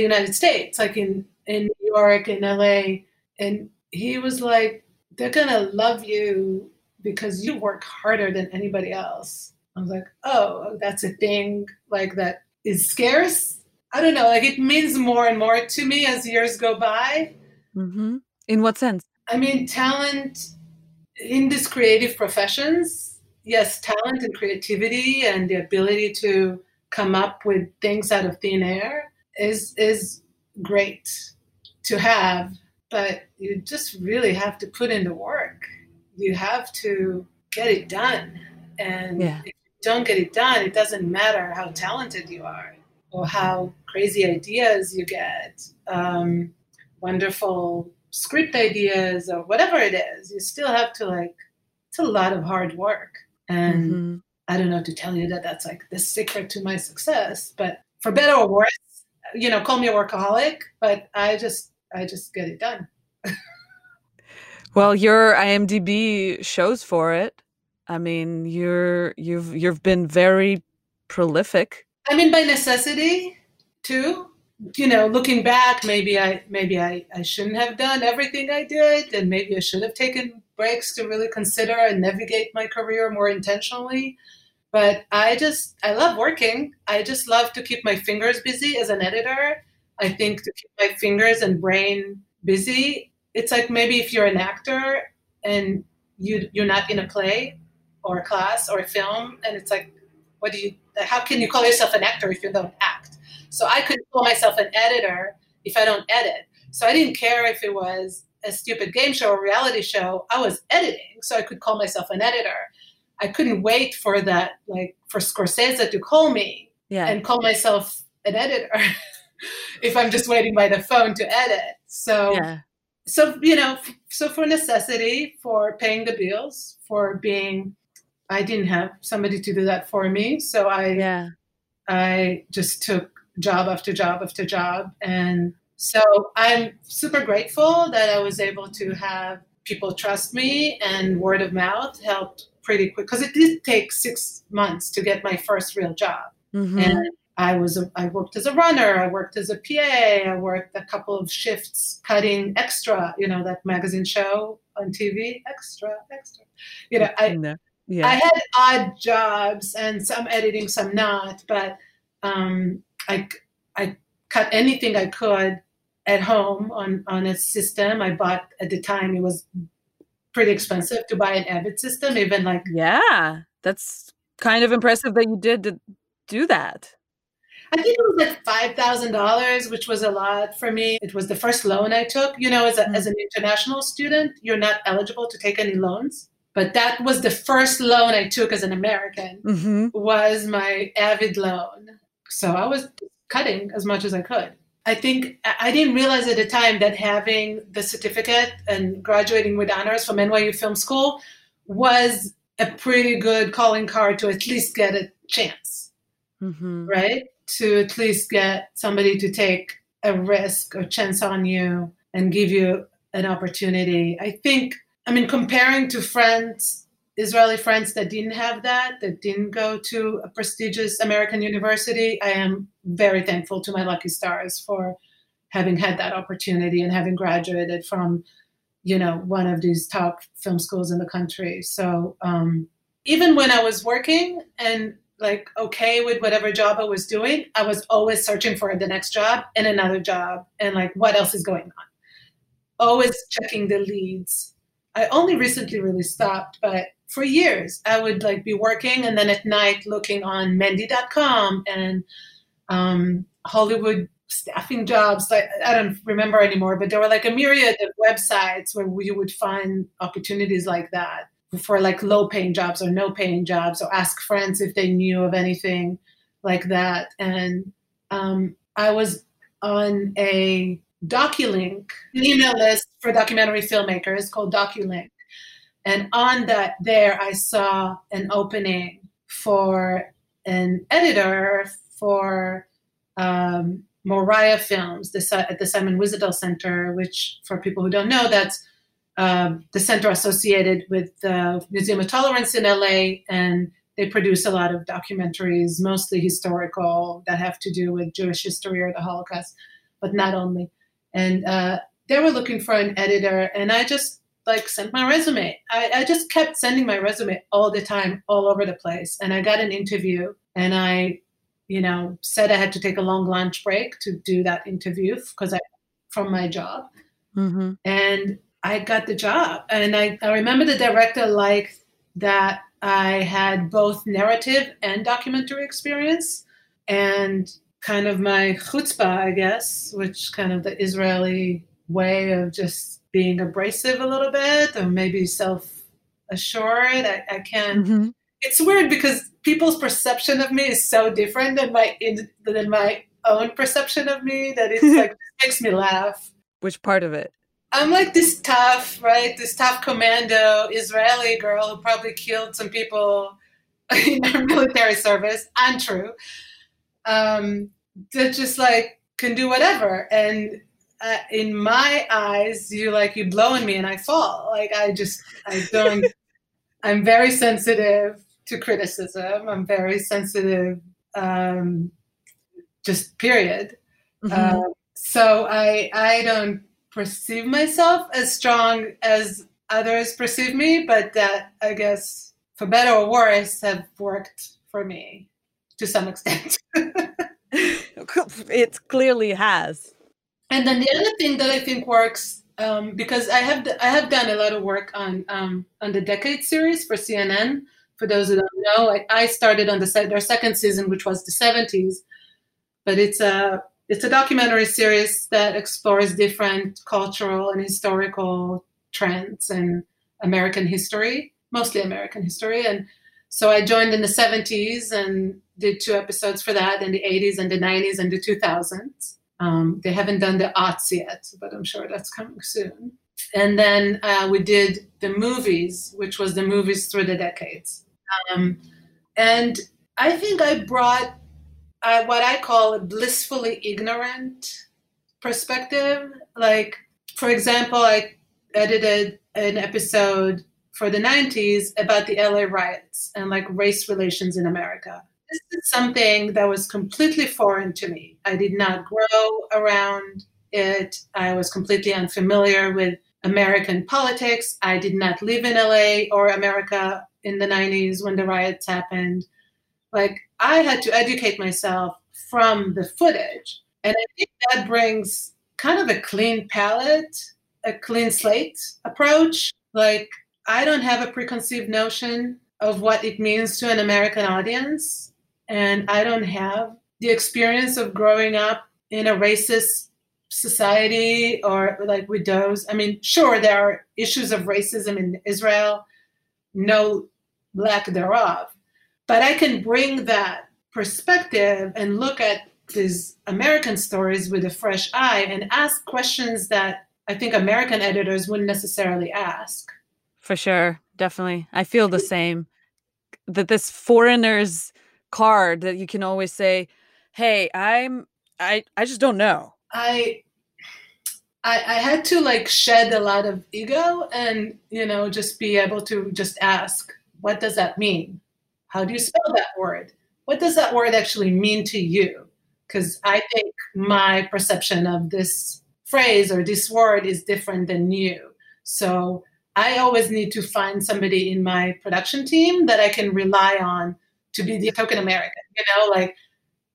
United States, like in New York, in LA? And he was like, they're going to love you because you work harder than anybody else. I was like, oh, that's a thing like that is scarce. I don't know. Like, it means more and more to me as years go by. Mm-hmm. In what sense? I mean, talent in these creative professions, yes, talent and creativity and the ability to come up with things out of thin air is great to have, but you just really have to put in the work. You have to get it done. And if you don't get it done, it doesn't matter how talented you are or how crazy ideas you get, wonderful script ideas or whatever it is, you still have to, like, it's a lot of hard work. And mm-hmm. I don't know to tell you that that's like the secret to my success, but for better or worse, you know, call me a workaholic, but I just get it done. Well, your IMDb shows for it. I mean, you've been very prolific. I mean, by necessity too. You know, looking back, maybe I shouldn't have done everything I did, and maybe I should have taken breaks to really consider and navigate my career more intentionally. But I love working. I just love to keep my fingers busy as an editor. I think to keep my fingers and brain busy, it's like maybe if you're an actor and you're not in a play or a class or a film, and it's like, how can you call yourself an actor if you don't act? So I couldn't call myself an editor if I don't edit. So I didn't care if it was a stupid game show or reality show. I was editing, so I could call myself an editor. I couldn't wait for that, like for Scorsese to call me and call myself an editor if I'm just waiting by the phone to edit. So, you know, so for necessity, for paying the bills, for being, I didn't have somebody to do that for me. So I just took job after job after job. And so I'm super grateful that I was able to have people trust me, and word of mouth helped pretty quick, because it did take 6 months to get my first real job. Mm-hmm. And I worked as a runner, I worked as a PA, I worked a couple of shifts cutting Extra, you know, that magazine show on TV, Extra. You know, I had odd jobs and some editing, some not, but I cut anything I could at home on a system. I bought, at the time, it was pretty expensive to buy an AVID system, even like... Yeah, that's kind of impressive that you did to do that. I think it was like $5,000, which was a lot for me. It was the first loan I took. You know, as an international student, you're not eligible to take any loans. But that was the first loan I took as an American, was my AVID loan. So I was cutting as much as I could. I think I didn't realize at the time that having the certificate and graduating with honors from NYU Film School was a pretty good calling card to at least get a chance, right? To at least get somebody to take a risk or chance on you and give you an opportunity. I think, I mean, comparing to friends, Israeli friends that didn't have that, that didn't go to a prestigious American university, I am very thankful to my lucky stars for having had that opportunity and having graduated from, you know, one of these top film schools in the country. So even when I was working and like okay with whatever job I was doing, I was always searching for the next job and another job and like what else is going on. Always checking the leads. I only recently really stopped, but for years, I would like be working and then at night looking on Mendy.com and Hollywood staffing jobs. Like I don't remember anymore, but there were like a myriad of websites where you would find opportunities like that for like low paying jobs or no paying jobs, or ask friends if they knew of anything like that. And I was on a DocuLink, an email list for documentary filmmakers called DocuLink. And on that there, I saw an opening for an editor for Moriah Films at the Simon Wiesenthal Center, which for people who don't know, that's the center associated with the Museum of Tolerance in LA. And they produce a lot of documentaries, mostly historical, that have to do with Jewish history or the Holocaust, but not only. And they were looking for an editor, and I just like sent my resume. I just kept sending my resume all the time, all over the place. And I got an interview, and I, you know, said I had to take a long lunch break to do that interview because from my job. Mm-hmm. And I got the job. And I remember the director liked that I had both narrative and documentary experience, and kind of my chutzpah, I guess, which kind of the Israeli way of just being abrasive a little bit, or maybe self-assured. I can. Mm-hmm. It's weird because people's perception of me is so different than my own perception of me that it's like it makes me laugh. Which part of it? I'm like this tough, right? This tough commando Israeli girl who probably killed some people in her military service. Untrue. That just like can do whatever. And in my eyes, you blow on me and I fall. Like I'm very sensitive to criticism. I'm very sensitive, just period. Mm-hmm. So I don't perceive myself as strong as others perceive me, but that, I guess, for better or worse, have worked for me to some extent. It clearly has. And then the other thing that I think works, because I have done a lot of work on the Decade series for CNN. For those who don't know, I started on their second season, which was the 70s. But it's a documentary series that explores different cultural and historical trends in American history, mostly American history. And so I joined in the 70s and did 2 episodes for that, in the 80s and the 90s and the 2000s. They haven't done the aughts yet, but I'm sure that's coming soon. And then we did the movies, which was the movies through the decades. And I think I brought what I call a blissfully ignorant perspective. Like, for example, I edited an episode for the 90s about the LA riots and like race relations in America. This is something that was completely foreign to me. I did not grow around it. I was completely unfamiliar with American politics. I did not live in LA or America in the 90s when the riots happened. Like, I had to educate myself from the footage. And I think that brings kind of a clean palette, a clean slate approach. Like, I don't have a preconceived notion of what it means to an American audience. And I don't have the experience of growing up in a racist society or like with those. I mean, sure, there are issues of racism in Israel, no lack thereof. But I can bring that perspective and look at these American stories with a fresh eye and ask questions that I think American editors wouldn't necessarily ask. For sure. Definitely. I feel the same. That this foreigner's card that you can always say, hey, I just don't know. I had to like shed a lot of ego and, you know, just be able to just ask, what does that mean? How do you spell that word? What does that word actually mean to you? Because I think my perception of this phrase or this word is different than you. So I always need to find somebody in my production team that I can rely on to be the token American. You know, like,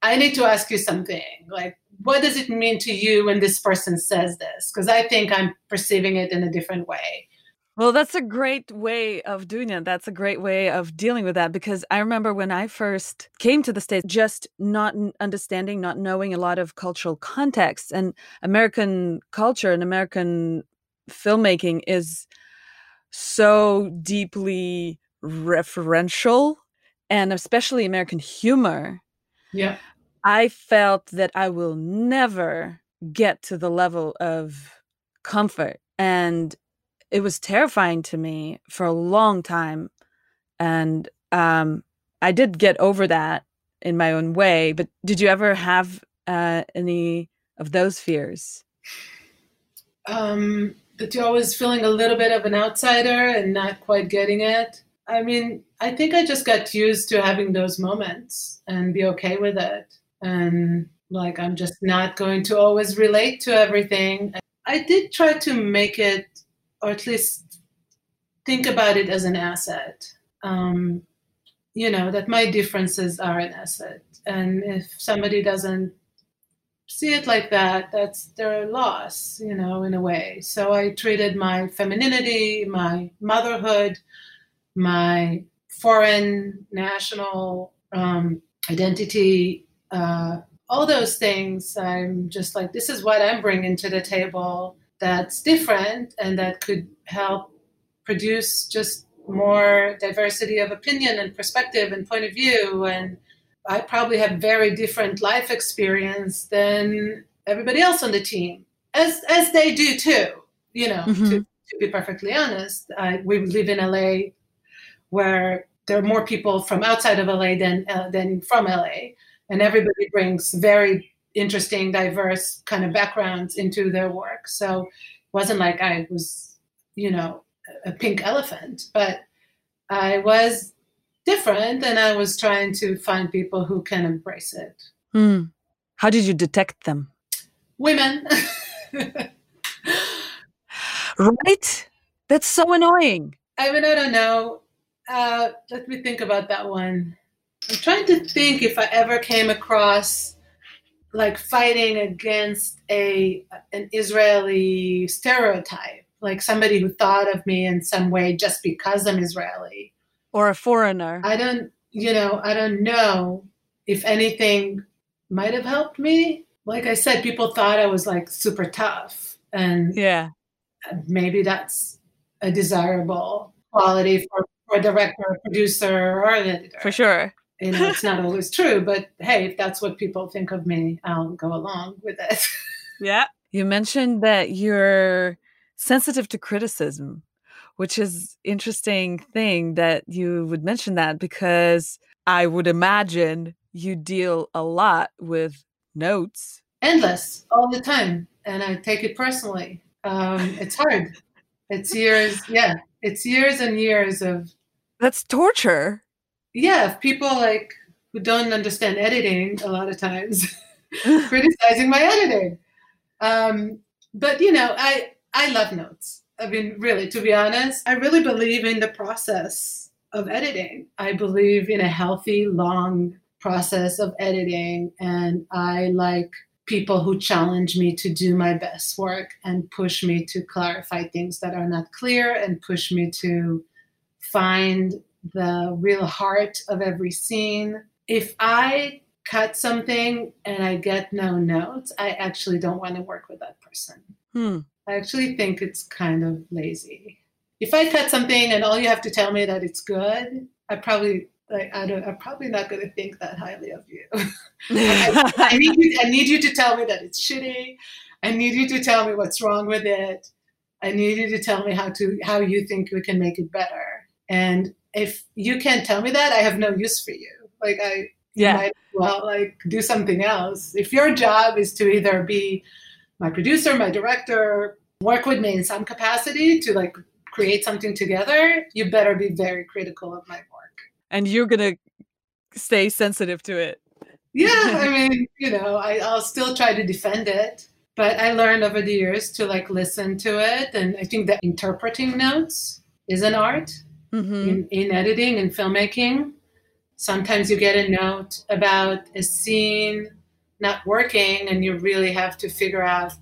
I need to ask you something. Like, what does it mean to you when this person says this? Because I think I'm perceiving it in a different way. Well, that's a great way of doing it. That's a great way of dealing with that, because I remember when I first came to the States, just not understanding, not knowing a lot of cultural context. And American culture and American filmmaking is so deeply referential, and especially American humor. Yeah. I felt that I will never get to the level of comfort, and it was terrifying to me for a long time. And I did get over that in my own way. But did you ever have any of those fears? That you're always feeling a little bit of an outsider and not quite getting it. I mean, I think I just got used to having those moments and be okay with it. And like, I'm just not going to always relate to everything. I did try to make it, or at least think about it as an asset. You know, that my differences are an asset. And if somebody doesn't see it like that, that's their loss, you know, in a way. So I treated my femininity, my motherhood, my foreign national identity, all those things. I'm just like, this is what I'm bringing to the table that's different and that could help produce just more diversity of opinion and perspective and point of view. And I probably have very different life experience than everybody else on the team, as they do too, you know, to be perfectly honest. We live in LA where there are more people from outside of LA than from LA, and everybody brings very interesting, diverse kind of backgrounds into their work. So it wasn't like I was, you know, a pink elephant, but I was different and I was trying to find people who can embrace it. Mm. How did you detect them? Women. Right? That's so annoying. I mean, I don't know. Let me think about that one. I'm trying to think if I ever came across like fighting against an Israeli stereotype, like somebody who thought of me in some way just because I'm Israeli. Or a foreigner. I don't know if anything might have helped me. Like I said, people thought I was like super tough. And yeah, maybe that's a desirable quality for a director, a producer, or an editor. For sure. You know, it's not always true, but hey, if that's what people think of me, I'll go along with it. Yeah. You mentioned that you're sensitive to criticism, which is interesting thing that you would mention that, because I would imagine you deal a lot with notes. Endless, all the time. And I take it personally. It's hard. It's years. Yeah. It's years and years of. That's torture. Yeah. Of people like who don't understand editing a lot of times criticizing my editing. But, you know, I love notes. I mean, really, to be honest, I really believe in the process of editing. I believe in a healthy, long process of editing. And I like people who challenge me to do my best work and push me to clarify things that are not clear and push me to find the real heart of every scene. If I cut something and I get no notes, I actually don't want to work with that person. I actually think it's kind of lazy. If I cut something and all you have to tell me that it's good, I'm probably not going to think that highly of you. I need you to tell me that it's shitty. I need you to tell me what's wrong with it. I need you to tell me how you think we can make it better. And if you can't tell me that, I have no use for you. Like you might as well do something else. If your job is to either be my producer, my director, work with me in some capacity to create something together, you better be very critical of my work. And you're going to stay sensitive to it. Yeah, I mean, you know, I'll still try to defend it. But I learned over the years to listen to it. And I think that interpreting notes is an art in editing and filmmaking. Sometimes you get a note about a scene not working and you really have to figure out,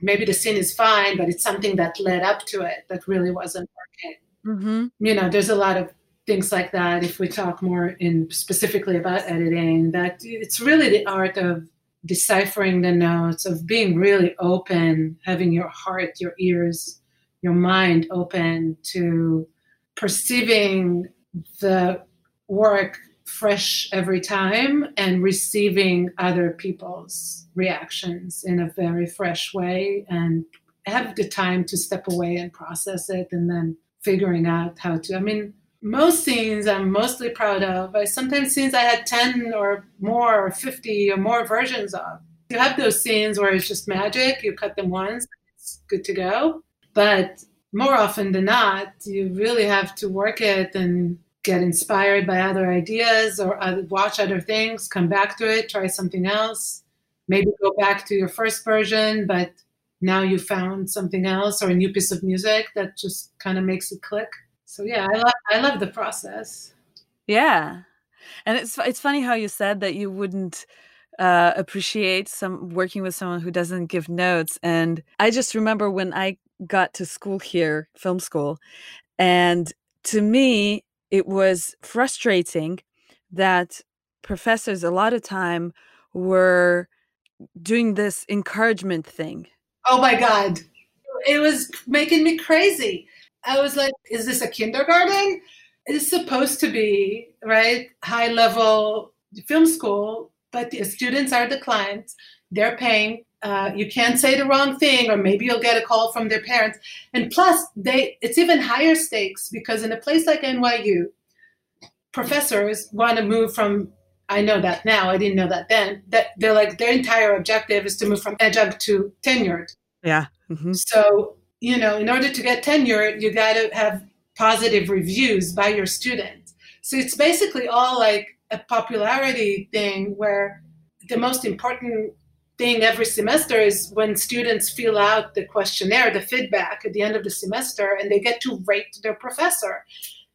maybe the scene is fine, but it's something that led up to it that really wasn't working. You know, there's a lot of things like that. If we talk more specifically about editing, that it's really the art of deciphering the notes, of being really open, having your heart, your ears, your mind open to perceiving the work fresh every time and receiving other people's reactions in a very fresh way, and have the time to step away and process it, and then figuring out how to. I mean, most scenes I'm mostly proud of. Sometimes scenes I had 10 or more or 50 or more versions of. You have those scenes where it's just magic. You cut them once, it's good to go. But more often than not, you really have to work it and get inspired by other ideas or watch other things, come back to it, try something else, maybe go back to your first version, but now you found something else or a new piece of music that just kind of makes it click. So yeah, I love the process. Yeah. And it's funny how you said that you wouldn't appreciate working with someone who doesn't give notes. And I just remember when I got to school here, film school, and to me, it was frustrating that professors a lot of time were doing this encouragement thing. Oh my God. It was making me crazy. I was like, is this a kindergarten? It's supposed to be, right, high level film school, but the students are the clients. They're paying. You can't say the wrong thing, or maybe you'll get a call from their parents. And plus, it's even higher stakes, because in a place like NYU, professors want to move from, I know that now, I didn't know that then, that they're their entire objective is to move from adjunct to tenured. Yeah. So, you know, in order to get tenured, you got to have positive reviews by your students. So it's basically all a popularity thing, where the most important thing every semester is when students fill out the questionnaire, the feedback at the end of the semester, and they get to rate their professor.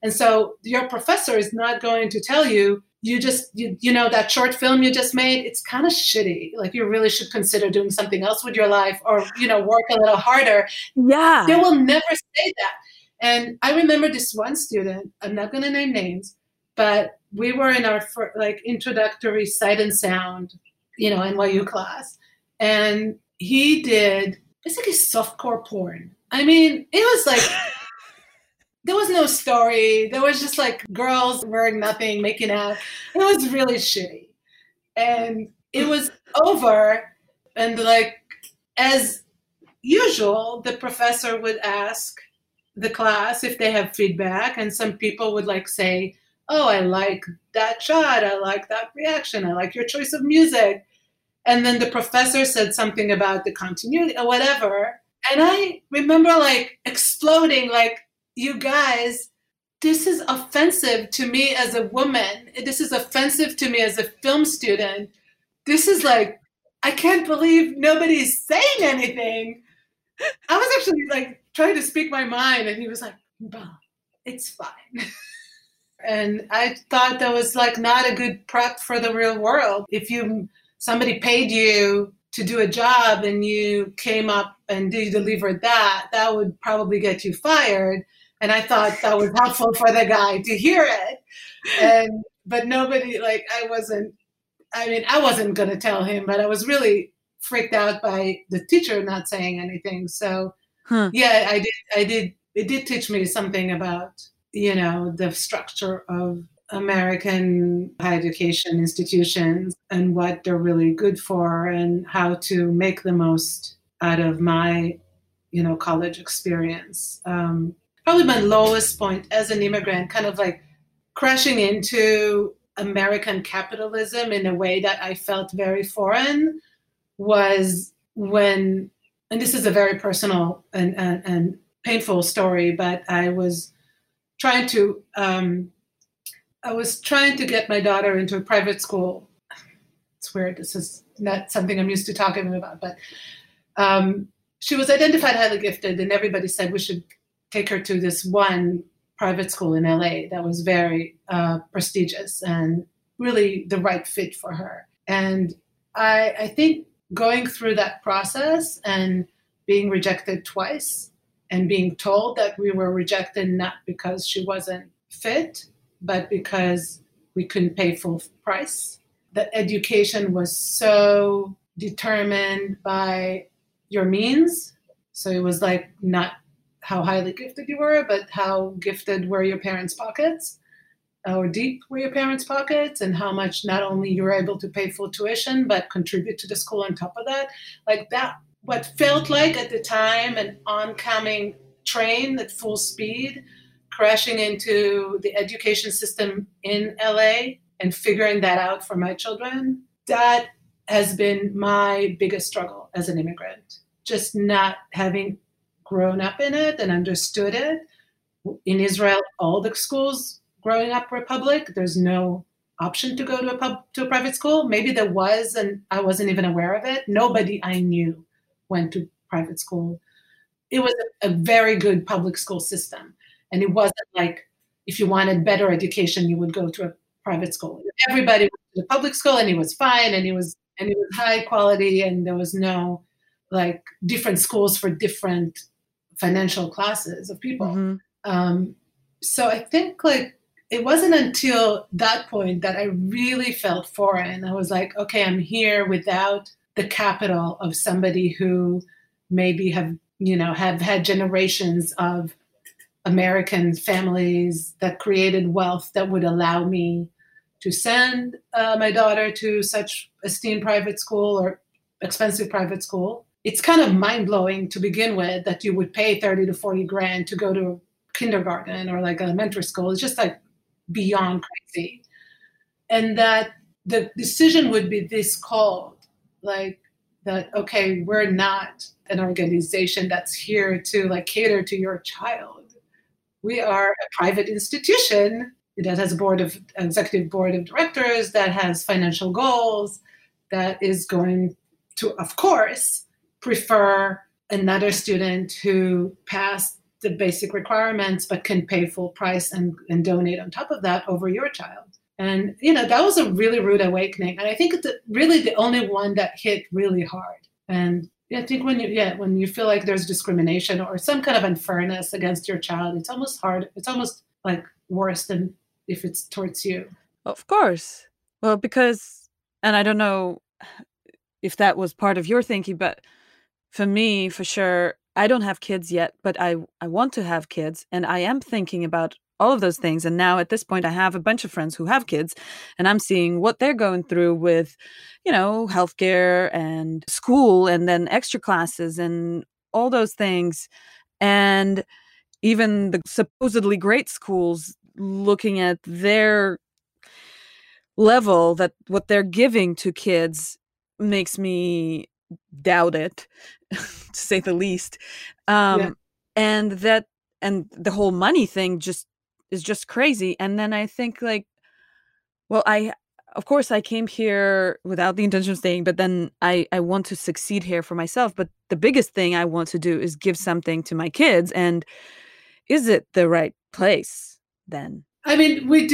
And so your professor is not going to tell you, you know, that short film you just made, it's kind of shitty. You really should consider doing something else with your life, or, you know, work a little harder. Yeah. They will never say that. And I remember this one student, I'm not going to name names, but we were in our introductory sight and sound, you know, NYU class. And he did basically softcore porn. I mean, it was there was no story. There was just girls wearing nothing, making out. It was really shitty. And it was over. And as usual, the professor would ask the class if they have feedback. And some people would say, oh, I like that shot. I like that reaction. I like your choice of music. And then the professor said something about the continuity or whatever. And I remember like exploding, like, you guys, this is offensive to me as a woman. This is offensive to me as a film student. This is like, I can't believe nobody's saying anything. I was actually like trying to speak my mind, and he was like, it's fine. And I thought that was like not a good prep for the real world. If somebody paid you to do a job and you came up and you delivered that would probably get you fired. And I thought that was helpful for the guy to hear it. But nobody, like, I wasn't going to tell him, but I was really freaked out by the teacher not saying anything. So yeah, I did. It did teach me something about, you know, the structure of American higher education institutions and what they're really good for and how to make the most out of my, you know, college experience. Probably my lowest point as an immigrant, kind of like crashing into American capitalism in a way that I felt very foreign, was when, and this is a very personal and painful story, but I was trying to get my daughter into a private school. It's weird. This is not something I'm used to talking about, but she was identified highly gifted, and everybody said we should take her to this one private school in LA that was very prestigious and really the right fit for her. And I think going through that process and being rejected twice and being told that we were rejected not because she wasn't fit, but because we couldn't pay full price. The education was so determined by your means. So it was like not how highly gifted you were, but how gifted were your parents' pockets, or deep were your parents' pockets, and how much not only you were able to pay full tuition, but contribute to the school on top of that. Like that, what felt like at the time an oncoming train at full speed, crashing into the education system in LA and figuring that out for my children, that has been my biggest struggle as an immigrant. Just not having grown up in it and understood it. In Israel, all the schools growing up were public. There's no option to go to a private school. Maybe there was, and I wasn't even aware of it. Nobody I knew went to private school. It was a very good public school system. And it wasn't like if you wanted better education, you would go to a private school. Everybody went to the public school, and it was fine, and it was high quality, and there was no like different schools for different financial classes of people. Mm-hmm. So I think like it wasn't until that point that I really felt foreign. I was like, okay, I'm here without the capital of somebody who maybe have had generations of American families that created wealth that would allow me to send my daughter to such esteemed private school or expensive private school. It's kind of mind-blowing to begin with that you would pay $30,000 to $40,000 to go to kindergarten or like elementary school. It's just like beyond crazy. And that the decision would be this cold, like that, okay, we're not an organization that's here to like cater to your child. We are a private institution that has an executive board of directors, that has financial goals, that is going to, of course, prefer another student who passed the basic requirements but can pay full price and donate on top of that over your child. And, you know, that was a really rude awakening. And I think it's really the only one that hit really hard. And I think when you feel like there's discrimination or some kind of unfairness against your child, it's almost hard. It's almost like worse than if it's towards you. Of course. Well, because, and I don't know if that was part of your thinking, but for me, for sure, I don't have kids yet, but I want to have kids, and I am thinking about all of those things. And now at this point, I have a bunch of friends who have kids, and I'm seeing what they're going through with, you know, healthcare and school and then extra classes and all those things. And even the supposedly great schools looking at their level, that what they're giving to kids makes me doubt it, to say the least. And that, and the whole money thing just is just crazy. And then I think, like, well, of course I came here without the intention of staying, but then I want to succeed here for myself. But the biggest thing I want to do is give something to my kids. And is it the right place then? I mean, I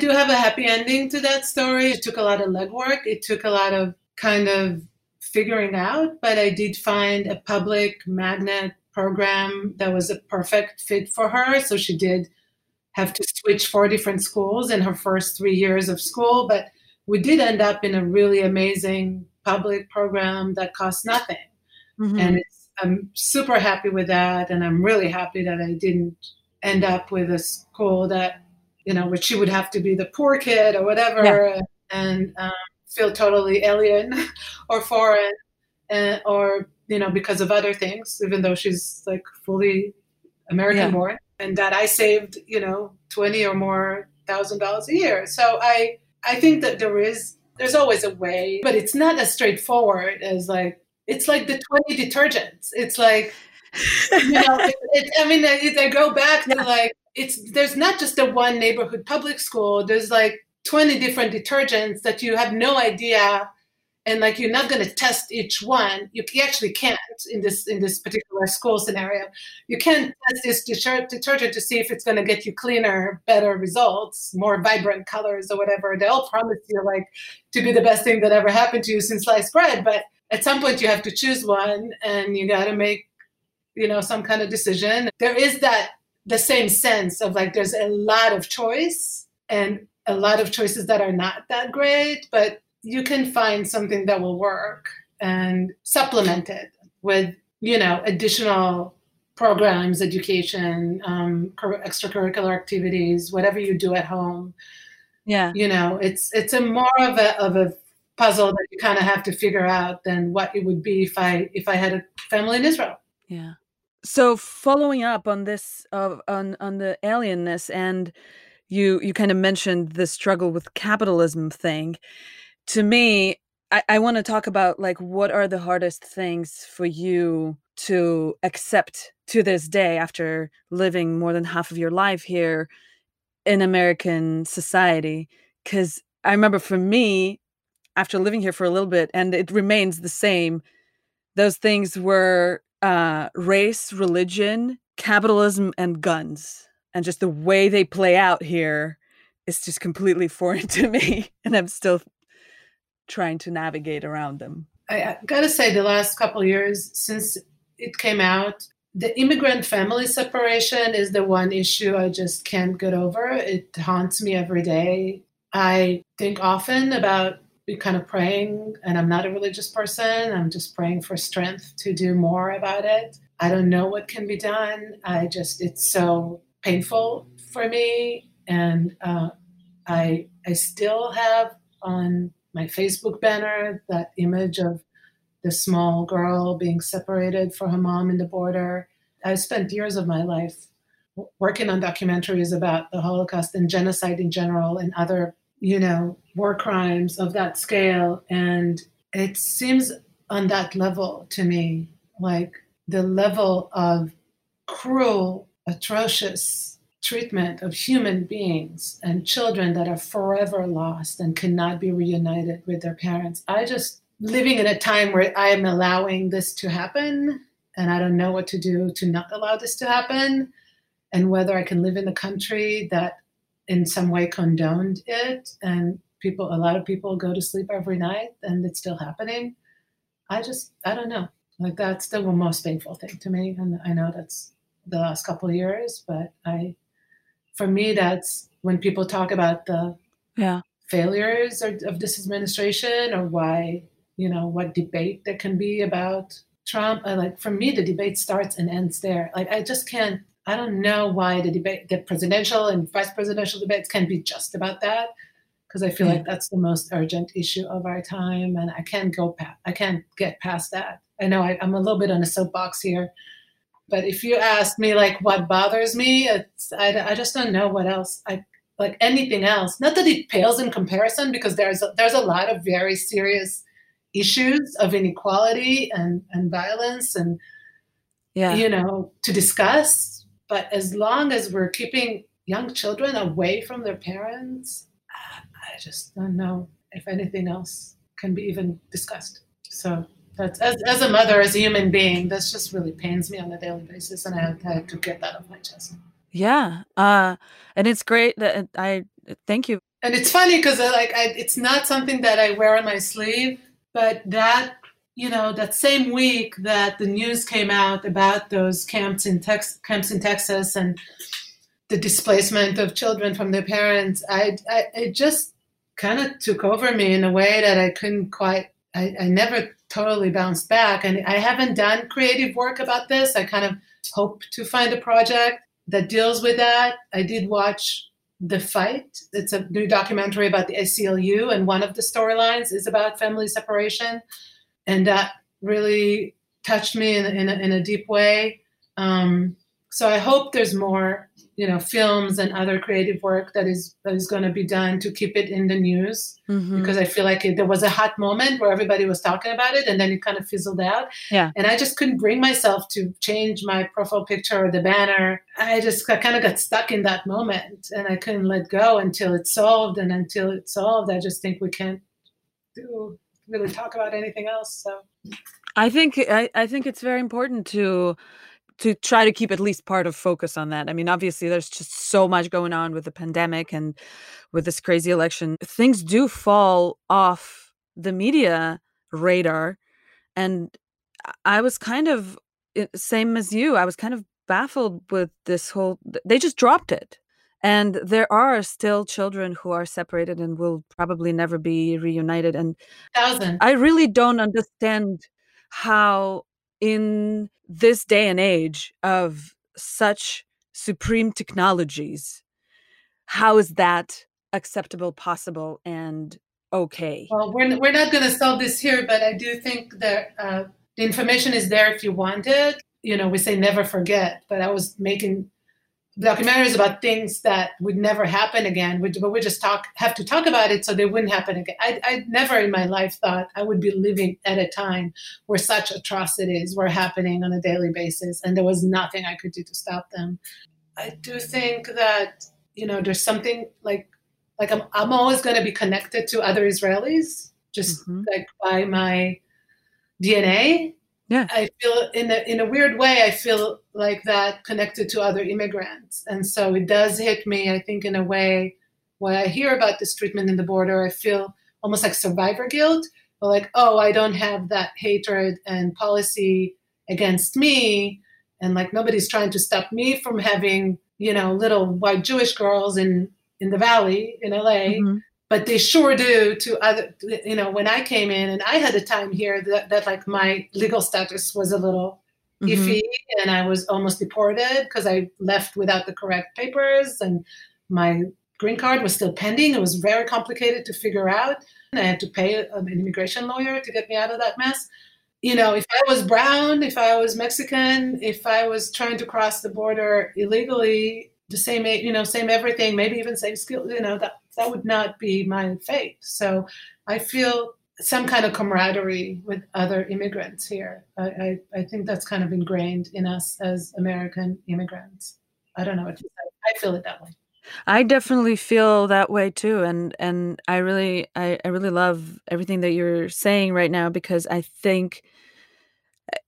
do have a happy ending to that story. It took a lot of legwork. It took a lot of kind of figuring out, but I did find a public magnet program that was a perfect fit for her. So she did have to switch 4 different schools in her first 3 years of school, but we did end up in a really amazing public program that cost nothing. Mm-hmm. And I'm super happy with that. And I'm really happy that I didn't end up with a school that, you know, which she would have to be the poor kid or whatever, and feel totally alien or foreign, or, you know, because of other things, even though she's like fully American born. And that I saved, you know, $20,000 or more a year. So I think that there's always a way, but it's not as straightforward as like, it's like the 20 detergents. It's like, you know, I go back to like, there's not just a one neighborhood public school. There's like 20 different detergents that you have no idea. And like, you're not going to test each one. You actually can't in this particular school scenario. You can't test this detergent to see if it's going to get you cleaner, better results, more vibrant colors or whatever. They all promise you like to be the best thing that ever happened to you since sliced bread. But at some point you have to choose one and you got to make, you know, some kind of decision. There is the same sense of like, there's a lot of choice and a lot of choices that are not that great, but you can find something that will work and supplement it with, you know, additional programs, education, extracurricular activities, whatever you do at home. Yeah. You know, it's a more of a puzzle that you kind of have to figure out than what it would be if I had a family in Israel. Yeah. So following up on this, on the alienness, and you kind of mentioned the struggle with capitalism thing. To me, I want to talk about like, what are the hardest things for you to accept to this day after living more than half of your life here in American society? Because I remember for me, after living here for a little bit, and it remains the same, those things were race, religion, capitalism, and guns. And just the way they play out here is just completely foreign to me. And I'm still trying to navigate around them. I gotta say, the last couple of years since it came out, the immigrant family separation is the one issue I just can't get over. It haunts me every day. I think often about kind of praying, and I'm not a religious person. I'm just praying for strength to do more about it. I don't know what can be done. It's so painful for me. And I still have on my Facebook banner that image of the small girl being separated from her mom in the border. I spent years of my life working on documentaries about the Holocaust and genocide in general and other, you know, war crimes of that scale. And it seems on that level to me, like the level of cruel, atrocious treatment of human beings and children that are forever lost and cannot be reunited with their parents. I just living in a time where I am allowing this to happen, and I don't know what to do to not allow this to happen, and whether I can live in a country that in some way condoned it, and a lot of people go to sleep every night and it's still happening. I don't know. Like that's the most painful thing to me. And I know that's the last couple of years, but for me, that's when people talk about the failures of this administration or why, you know, what debate there can be about Trump. For me, the debate starts and ends there. Like, I don't know why the presidential and vice presidential debates can be just about that. Because I feel like that's the most urgent issue of our time. And I can't get past that. I know I'm a little bit on a soapbox here. But if you ask me, like, what bothers me, I just don't know what else. Like anything else. Not that it pales in comparison, because there's a lot of very serious issues of inequality and violence and, you know, to discuss. But as long as we're keeping young children away from their parents, I just don't know if anything else can be even discussed. So that's, as a mother, as a human being, that's just really pains me on a daily basis. And I had to get that off my chest. Yeah. And it's great that thank you. And it's funny because it's not something that I wear on my sleeve, but that, you know, that same week that the news came out about those camps in Texas and the displacement of children from their parents, it just kind of took over me in a way that I couldn't quite, I never totally bounced back. And I haven't done creative work about this. I kind of hope to find a project that deals with that. I did watch The Fight. It's a new documentary about the ACLU, and one of the storylines is about family separation. And that really touched me in a deep way. So I hope there's more, you know, films and other creative work that is going to be done to keep it in the news, because I feel like there was a hot moment where everybody was talking about it, and then it kind of fizzled out. Yeah. And I just couldn't bring myself to change my profile picture or the banner. I kind of got stuck in that moment, and I couldn't let go until it's solved. And until it's solved, I just think we can't really talk about anything else. So I think it's very important to try to keep at least part of focus on that. I mean, obviously there's just so much going on with the pandemic and with this crazy election. Things do fall off the media radar. And I was kind of, same as you, I was kind of baffled with this whole, they just dropped it. And there are still children who are separated and will probably never be reunited. And I really don't understand how in this day and age of such supreme technologies, how is that acceptable, possible, and okay? Well, we're not going to solve this here, but I do think that the information is there if you want it. You know, we say never forget, but I was making documentaries about things that would never happen again, but we just have to talk about it so they wouldn't happen again. I never in my life thought I would be living at a time where such atrocities were happening on a daily basis and there was nothing I could do to stop them. I do think that, you know, there's something like I'm always going to be connected to other Israelis, just like by my DNA. Yeah, I feel in a weird way, I feel like that connected to other immigrants. And so it does hit me, I think, in a way, when I hear about this treatment in the border, I feel almost like survivor guilt, but like, oh, I don't have that hatred and policy against me. And like, nobody's trying to stop me from having, you know, little white Jewish girls in the Valley in LA. Mm-hmm. But they sure do to other, you know, when I came in and I had a time here that like my legal status was a little iffy and I was almost deported because I left without the correct papers and my green card was still pending. It was very complicated to figure out. And I had to pay an immigration lawyer to get me out of that mess. You know, if I was brown, if I was Mexican, if I was trying to cross the border illegally, the same, you know, same everything, maybe even same skill, you know, that would not be my fate. So I feel some kind of camaraderie with other immigrants here. I think that's kind of ingrained in us as American immigrants. I don't know. I feel it that way. I definitely feel that way too. And I really love everything that you're saying right now, because I think,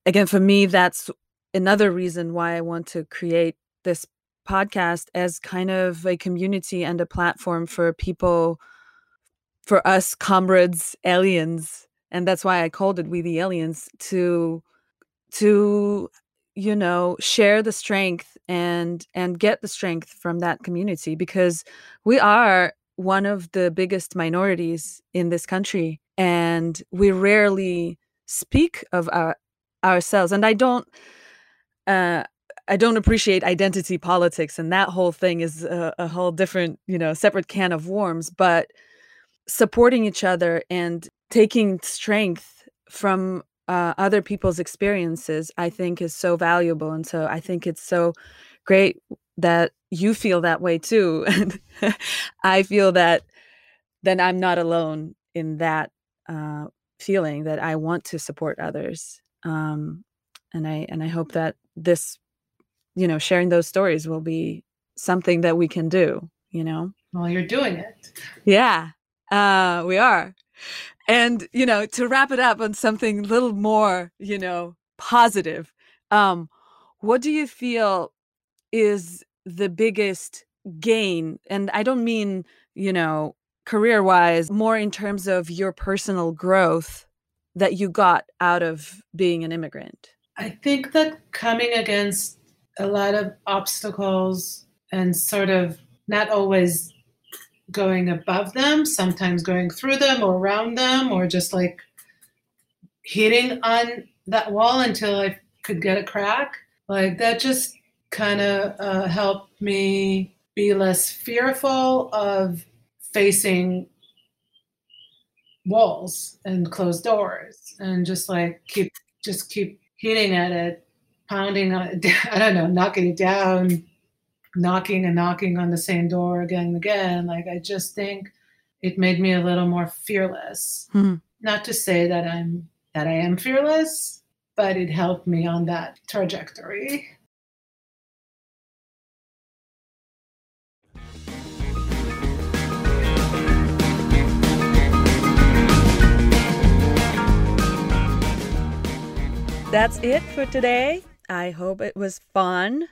again, for me, that's another reason why I want to create this podcast as kind of a community and a platform for people, for us comrades, aliens, and that's why I called it We the Aliens, to you know, share the strength and get the strength from that community, because we are one of the biggest minorities in this country and we rarely speak of ourselves. And I don't appreciate identity politics, and that whole thing is a whole different, you know, separate can of worms, but supporting each other and taking strength from other people's experiences, I think is so valuable. And so I think it's so great that you feel that way too. And I feel that then I'm not alone in that feeling that I want to support others. And I hope that this, you know, sharing those stories will be something that we can do, you know? Well, you're doing it. Yeah, we are. And, you know, to wrap it up on something a little more, you know, positive, what do you feel is the biggest gain? And I don't mean, you know, career-wise, more in terms of your personal growth that you got out of being an immigrant. I think that coming against a lot of obstacles and sort of not always going above them, sometimes going through them or around them, or just like hitting on that wall until I could get a crack. Like that just kind of helped me be less fearful of facing walls and closed doors, and just like keep hitting at it, pounding on it, I don't know, knocking it down, knocking on the same door again and again. Like, I just think it made me a little more fearless. Mm-hmm. Not to say that I am fearless, but it helped me on that trajectory. That's it for today. I hope it was fun.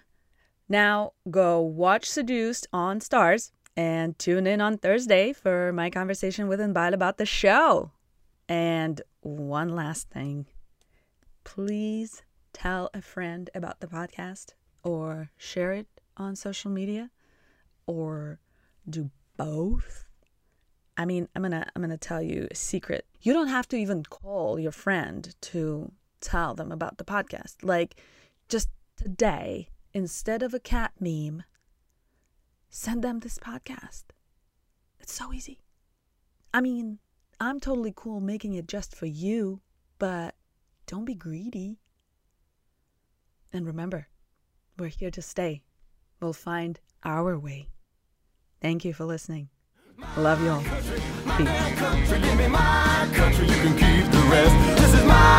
Now go watch Seduced on Starz and tune in on Thursday for my conversation with Inbal about the show. And one last thing. Please tell a friend about the podcast, or share it on social media, or do both. I mean, I'm gonna tell you a secret. You don't have to even call your friend to tell them about the podcast. Like, just today, instead of a cat meme, send them this podcast. It's so easy. I mean, I'm totally cool making it just for you, but don't be greedy. And remember, we're here to stay. We'll find our way. Thank you for listening. I love you all. Peace.